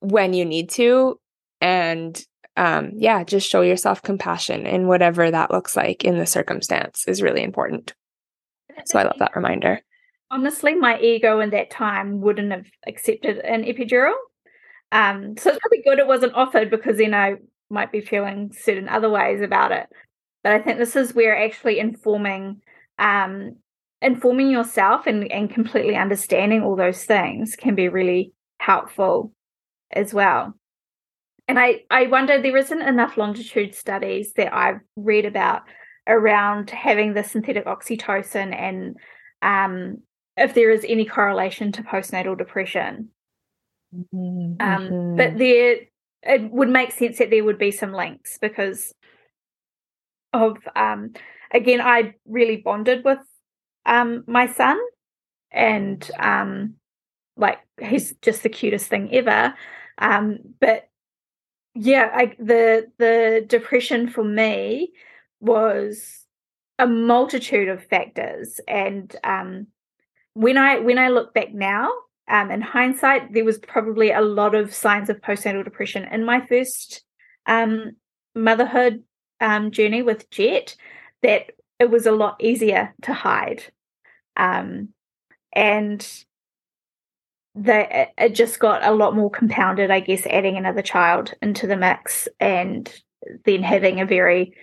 when you need to, and just show yourself compassion in whatever that looks like in the circumstance is really important. So I love that reminder. Honestly, my ego in that time wouldn't have accepted an epidural. So it's really good it wasn't offered, because then I might be feeling certain other ways about it. But I think this is where actually informing yourself and completely understanding all those things can be really helpful as well. And I wonder, there isn't enough longitudinal studies that I've read about around having the synthetic oxytocin and if there is any correlation to postnatal depression. Mm-hmm. But it would make sense that there would be some links because of, again, I really bonded with my son, and like, he's just the cutest thing ever. But yeah, the depression for me was a multitude of factors. And when I look back now, in hindsight, there was probably a lot of signs of postnatal depression in my first motherhood journey with Jet, that it was a lot easier to hide. And it just got a lot more compounded, I guess, adding another child into the mix and then having a very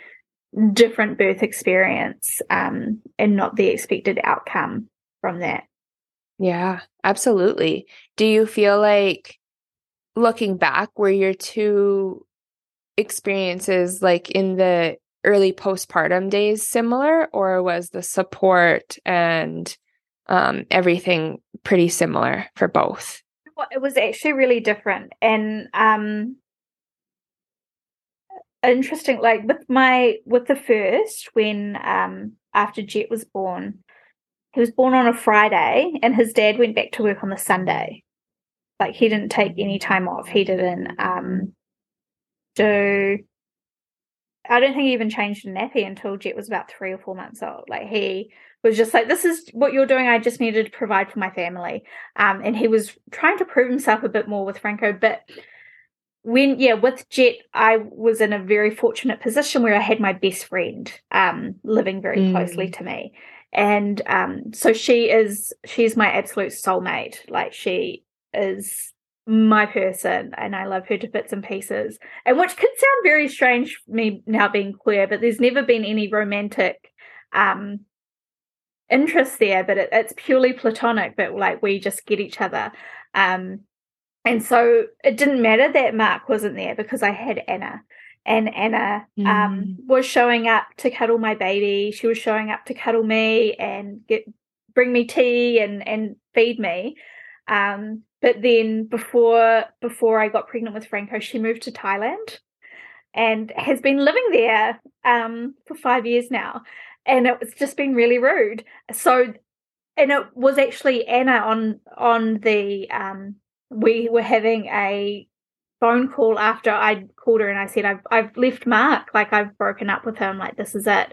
different birth experience and not the expected outcome from that. Yeah, absolutely. Do you feel like, looking back, were your two experiences, like in the early postpartum days, similar, or was the support and everything pretty similar for both? Well, it was actually really different, and interesting. Like with the first, when after Jet was born, he was born on a Friday, and his dad went back to work on the Sunday. Like, he didn't take any time off. He didn't I don't think he even changed a nappy until Jet was about 3 or 4 months old. Like, he was just like, this is what you're doing. I just needed to provide for my family. And he was trying to prove himself a bit more with Franco. But with Jet, I was in a very fortunate position where I had my best friend living very closely to me. And so she's my absolute soulmate. Like, she is my person, and I love her to bits and pieces, and which could sound very strange for me now being queer, but there's never been any romantic interest there, but it's purely platonic. But like, we just get each other, and so it didn't matter that Mark wasn't there, because I had Anna, and Anna was showing up to cuddle my baby. She was showing up to cuddle me and bring me tea and feed me. But then before I got pregnant with Franco, she moved to Thailand and has been living there for 5 years now. And it's just been really rude. So, and it was actually Anna on the, we were having a phone call after I called her, and I said, I've left Mark. Like, I've broken up with him. Like, this is it.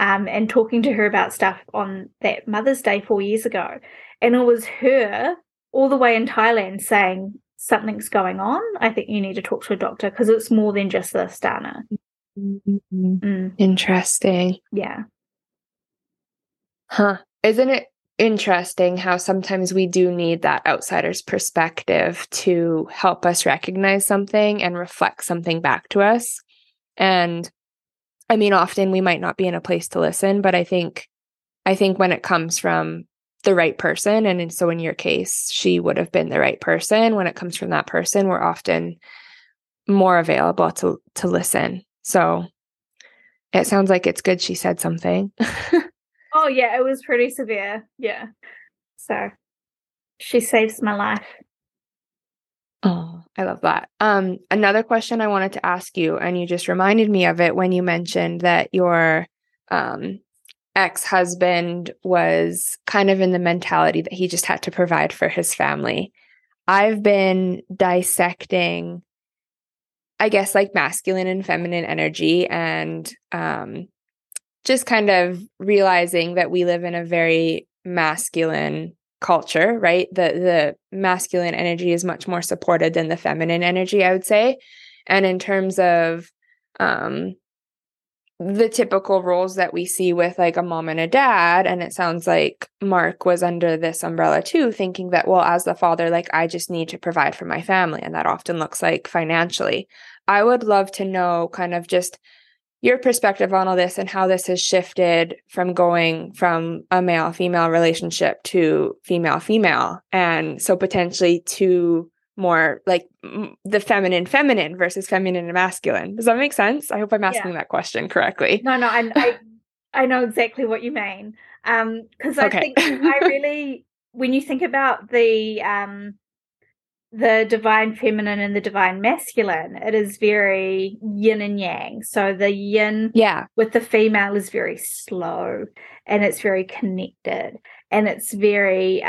And talking to her about stuff on that Mother's Day 4 years ago. And it was her all the way in Thailand saying, something's going on. I think you need to talk to a doctor, because it's more than just this, Dana. Mm-hmm. Interesting. Yeah. Huh. Isn't it interesting how sometimes we do need that outsider's perspective to help us recognize something and reflect something back to us. And I mean, often we might not be in a place to listen, but I think when it comes from the right person, and so in your case, she would have been the right person. When it comes from that person, we're often more available to listen. So it sounds like it's good she said something. Oh, yeah, it was pretty severe. Yeah. So she saves my life. Oh, I love that. Another question I wanted to ask you, and you just reminded me of it when you mentioned that your ex-husband was kind of in the mentality that he just had to provide for his family. I've been dissecting, I guess, like masculine and feminine energy, and just kind of realizing that we live in a very masculine culture, right? The masculine energy is much more supported than the feminine energy, I would say. And in terms of the typical roles that we see with like a mom and a dad, and it sounds like Mark was under this umbrella too, thinking that, well, as the father, like I just need to provide for my family. And that often looks like financially. I would love to know kind of just your perspective on all this and how this has shifted from going from a male-female relationship to female-female, and so potentially to more like the feminine-feminine versus feminine and masculine. Does that make sense? I hope I'm asking that question correctly. No, I know exactly what you mean. Because I think I really, when you think about the divine feminine and the divine masculine, it is very yin and yang. So the yin with the female is very slow, and it's very connected, and it's very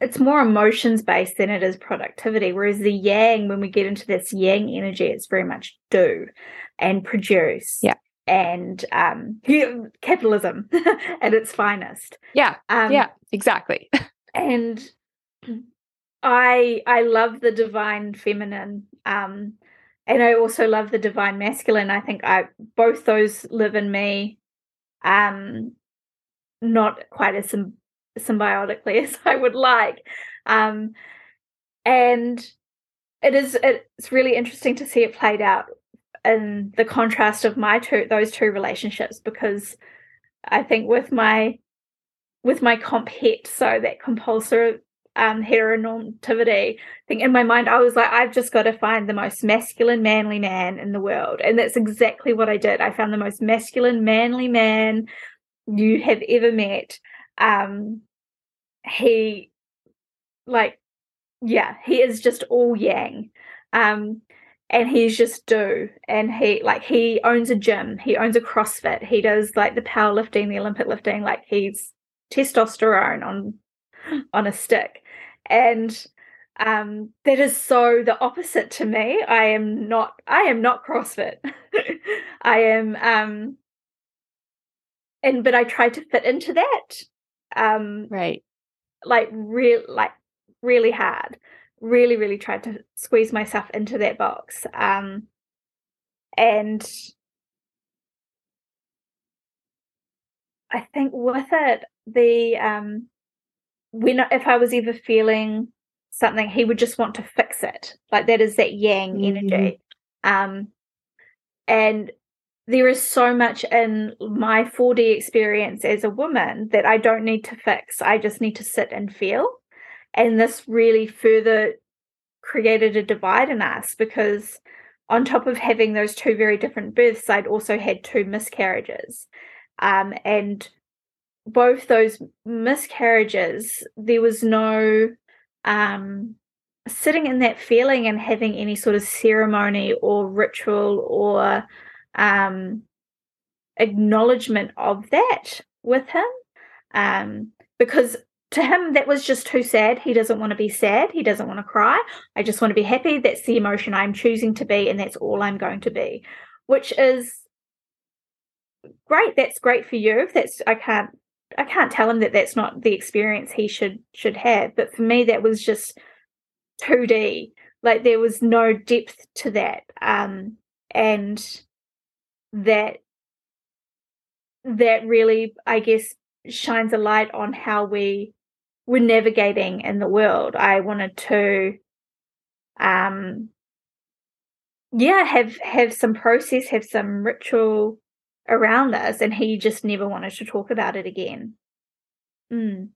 it's more emotions based than it is productivity. Whereas the yang, when we get into this yang energy, it's very much do and produce and capitalism at its finest. Exactly. And I love the divine feminine, and I also love the divine masculine. I think both those live in me, not quite as symbiotically as I would like, and it's really interesting to see it played out in the contrast of those two relationships, because I think with my comp het, so that compulsive heteronormativity thing, in my mind I was like, I've just got to find the most masculine, manly man in the world. And that's exactly what I did. I found the most masculine, manly man you have ever met. He is just all yang, and he's just do, and he owns a gym, he owns a CrossFit, he does like the powerlifting, the Olympic lifting, like he's testosterone on a stick. And that is so the opposite to me. I am not CrossFit. I am but I tried to fit into that really hard, really tried to squeeze myself into that box, and I think with it, the if I was ever feeling something, he would just want to fix it. Like that is that yang energy. And there is so much in my 4D experience as a woman that I don't need to fix. I just need to sit and feel. And this really further created a divide in us, because on top of having those two very different births, I'd also had two miscarriages. And both those miscarriages, there was no sitting in that feeling and having any sort of ceremony or ritual or acknowledgement of that with him, because to him that was just too sad. He doesn't want to be sad, he doesn't want to cry. I just want to be happy. That's the emotion I'm choosing to be, and that's all I'm going to be, which is great. That's great for you. If that's, I can't tell him that that's not the experience he should have. But for me, that was just 2D. Like there was no depth to that, and that really, I guess, shines a light on how we were navigating in the world. I wanted to have some process, have some ritual around us, and he just never wanted to talk about it again. Mm.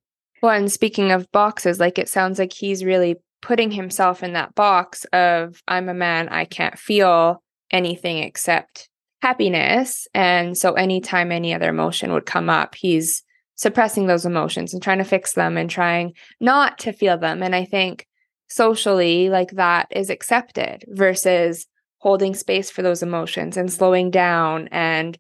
Well, and speaking of boxes, like, it sounds like he's really putting himself in that box of, I'm a man, I can't feel anything except happiness. And so anytime any other emotion would come up, he's suppressing those emotions and trying to fix them and trying not to feel them. And I think socially, like, that is accepted versus holding space for those emotions and slowing down and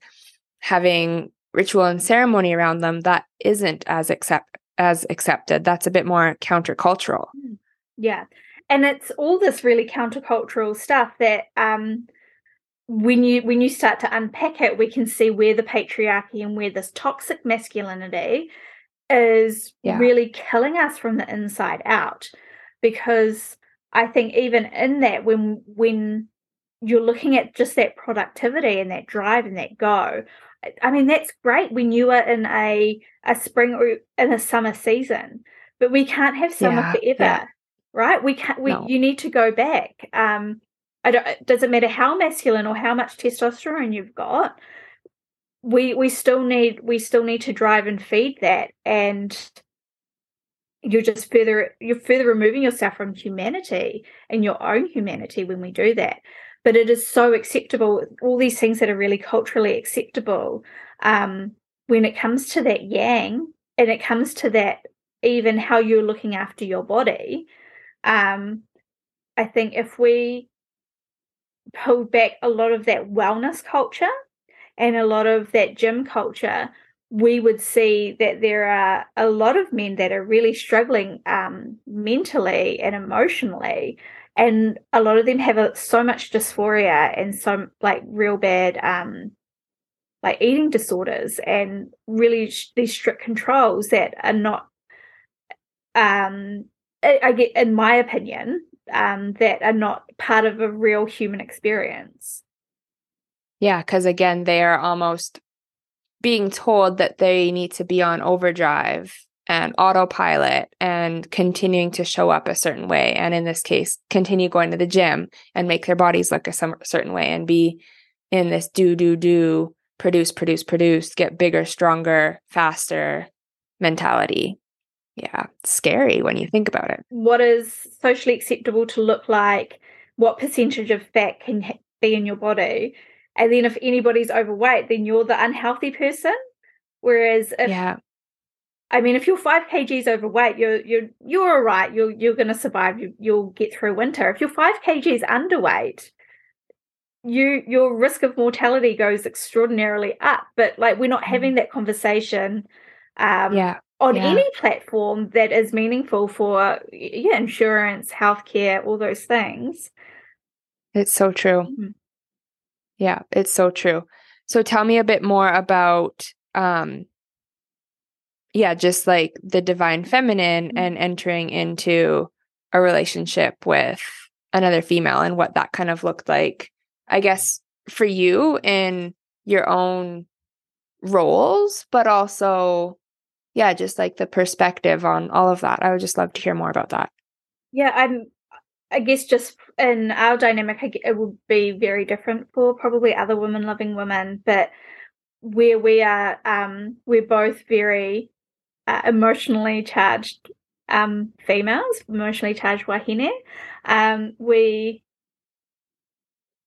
having ritual and ceremony around them. That isn't as accepted. That's a bit more countercultural. Yeah. And it's all this really countercultural stuff that when you start to unpack it, we can see where the patriarchy and where this toxic masculinity is really killing us from the inside out. Because I think even in that, when you're looking at just that productivity and that drive and that go, I mean, that's great when you are in a spring or in a summer season, but we can't have summer forever, right? We can't. You need to go back. It doesn't matter how masculine or how much testosterone you've got. We still need to drive and feed that, and you're further removing yourself from humanity and your own humanity when we do that. But it is so acceptable, all these things that are really culturally acceptable, when it comes to that yang, and it comes to that, even how you're looking after your body. I think if we pulled back a lot of that wellness culture and a lot of that gym culture, we would see that there are a lot of men that are really struggling mentally and emotionally, and a lot of them have so much dysphoria and some real bad eating disorders and really these strict controls that are not, I get, in my opinion, that are not part of a real human experience. Yeah, because again, they are almost being told that they need to be on overdrive and autopilot and continuing to show up a certain way. And in this case, continue going to the gym and make their bodies look a certain way and be in this do, produce, get bigger, stronger, faster mentality. Yeah, scary when you think about it. What is socially acceptable to look like? What percentage of fat can be in your body? And then if anybody's overweight, then you're the unhealthy person. Whereas if you're 5 kgs overweight, you're all right. You're going to survive. You'll get through winter. If you're 5 kgs underweight, your risk of mortality goes extraordinarily up. But we're not having that conversation on any platform that is meaningful for insurance, healthcare, all those things. It's so true. Mm-hmm. Yeah, it's so true. So tell me a bit more about just like the divine feminine and entering into a relationship with another female and what that kind of looked like, I guess, for you in your own roles, but also, just like the perspective on all of that. I would just love to hear more about that. Yeah, I guess just in our dynamic, it would be very different for probably other women loving women, but where we are, we're both very emotionally charged females, emotionally charged wahine.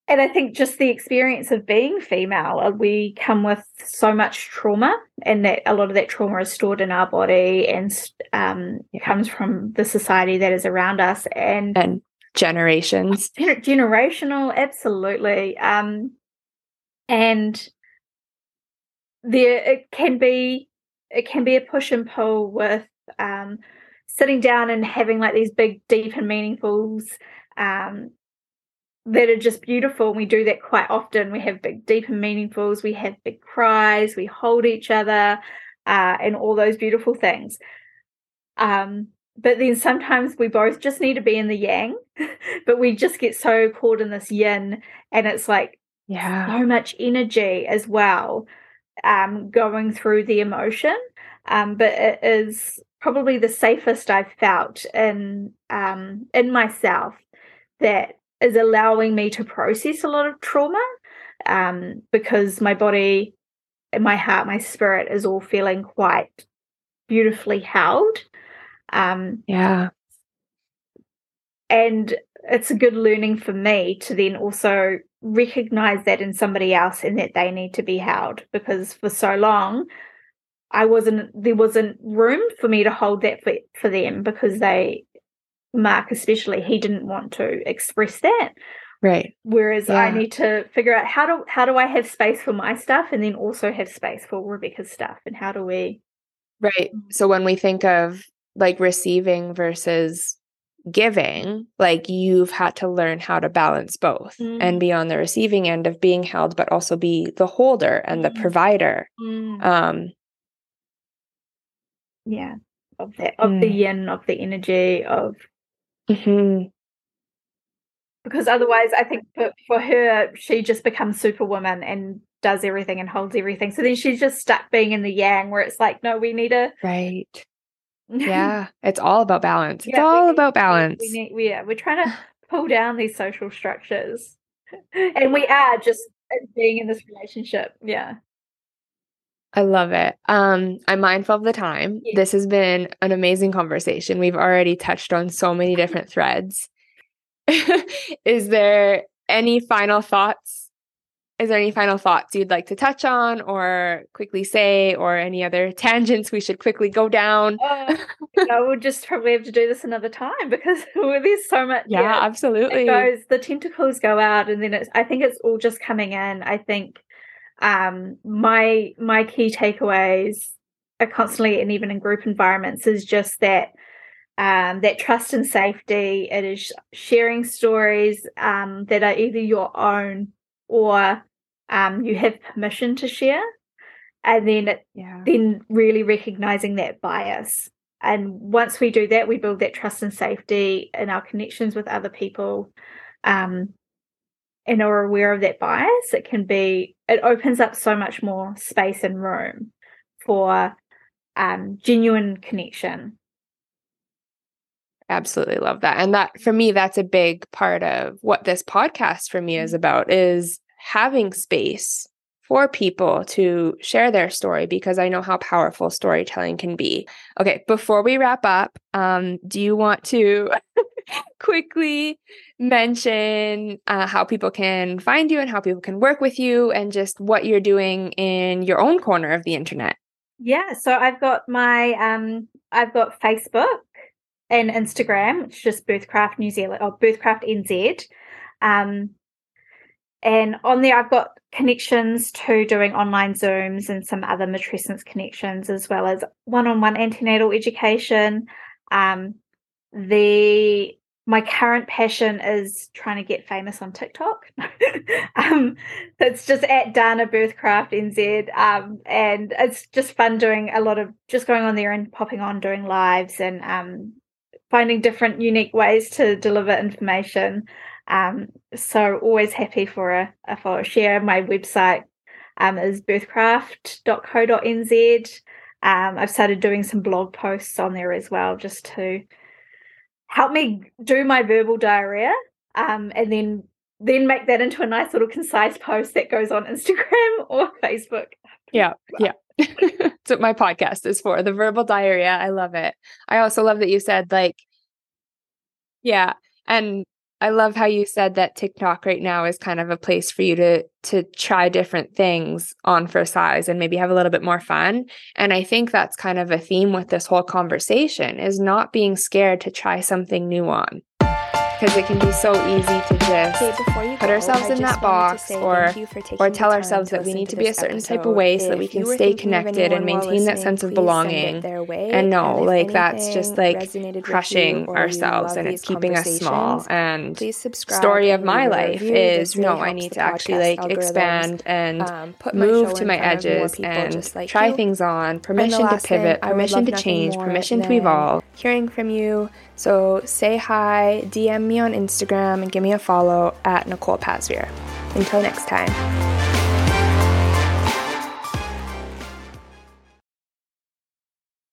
And I think just the experience of being female, we come with so much trauma, and that a lot of that trauma is stored in our body and comes from the society that is around us and generations. Generational, absolutely. And there it can be a push and pull with sitting down and having these big, deep and meaningfuls that are just beautiful. And we do that quite often. We have big, deep and meaningfuls. We have big cries. We hold each other and all those beautiful things. But then sometimes we both just need to be in the yang, but we just get so caught in this yin, and it's so much energy as well, going through the emotion. but it is probably the safest I've felt in myself, that is allowing me to process a lot of trauma, because my body, my heart, my spirit is all feeling quite beautifully held. And it's a good learning for me to then also recognize that in somebody else and that they need to be held, because for so long there wasn't room for me to hold that for them, because they, Mark especially, he didn't want to express that. Right. Whereas I need to figure out how do I have space for my stuff and then also have space for Rebecca's stuff, and how do we. Right. So when we think of like receiving versus giving, like you've had to learn how to balance both and be on the receiving end of being held, but also be the holder and the provider. The yin of the energy of. Mm-hmm. Because otherwise, I think for her, she just becomes Superwoman and does everything and holds everything. So then she's just stuck being in the yang, where it's like, no, we need a... Right. Yeah. It's all about balance. It's all about balance. We're trying to pull down these social structures. And we are just being in this relationship. Yeah. I love it. I'm mindful of the time. Yeah. This has been an amazing conversation. We've already touched on so many different threads. Is there any final thoughts? Is there any final thoughts you'd like to touch on or quickly say, or any other tangents we should quickly go down? We'll just probably have to do this another time, because there's so much. Yeah, absolutely. It goes, the tentacles go out, and then I think it's all just coming in. I think my key takeaways are constantly, and even in group environments, is just that that trust and safety. It is sharing stories that are either your own or you have permission to share, and then then really recognizing that bias. And once we do that, we build that trust and safety in our connections with other people, and are aware of that bias. It opens up so much more space and room for genuine connection. Absolutely love that. And that, for me, that's a big part of what this podcast for me is about, is having space for people to share their story, because I know how powerful storytelling can be. Okay, before we wrap up, do you want to quickly mention how people can find you and how people can work with you, and just what you're doing in your own corner of the internet? Yeah, so I've got my I've got Facebook and Instagram, which is just Birthcraft New Zealand or Birthcraft NZ. And on there, I've got connections to doing online Zooms and some other matrescence connections, as well as one-on-one antenatal education. My current passion is trying to get famous on TikTok. It's just at Dana Birthcraft NZ, and it's just fun doing a lot of just going on there and popping on, doing lives, and finding different unique ways to deliver information. So always happy for a follow share. My website is birthcraft.co.nz. I've started doing some blog posts on there as well, just to help me do my verbal diarrhea, and then make that into a nice little concise post that goes on Instagram or Facebook. Yeah. That's what my podcast is for, the verbal diarrhea. I love it. I also love that you said, like, and I love how you said that TikTok right now is kind of a place for you to try different things on for size and maybe have a little bit more fun. And I think that's kind of a theme with this whole conversation, is not being scared to try something new on. Because it can be so easy to just put ourselves in that box, or tell ourselves that we need to be a certain type of way so that we can stay connected and maintain that sense of belonging. And no, like, that's just like crushing ourselves, and it's keeping us small. And story of my life is, no, I need to actually like expand and move to my edges and try things on, permission to pivot, permission to change, permission to evolve. Hearing from you. So say hi, DM me on Instagram, and give me a follow at Nicole Pasvir. Until next time.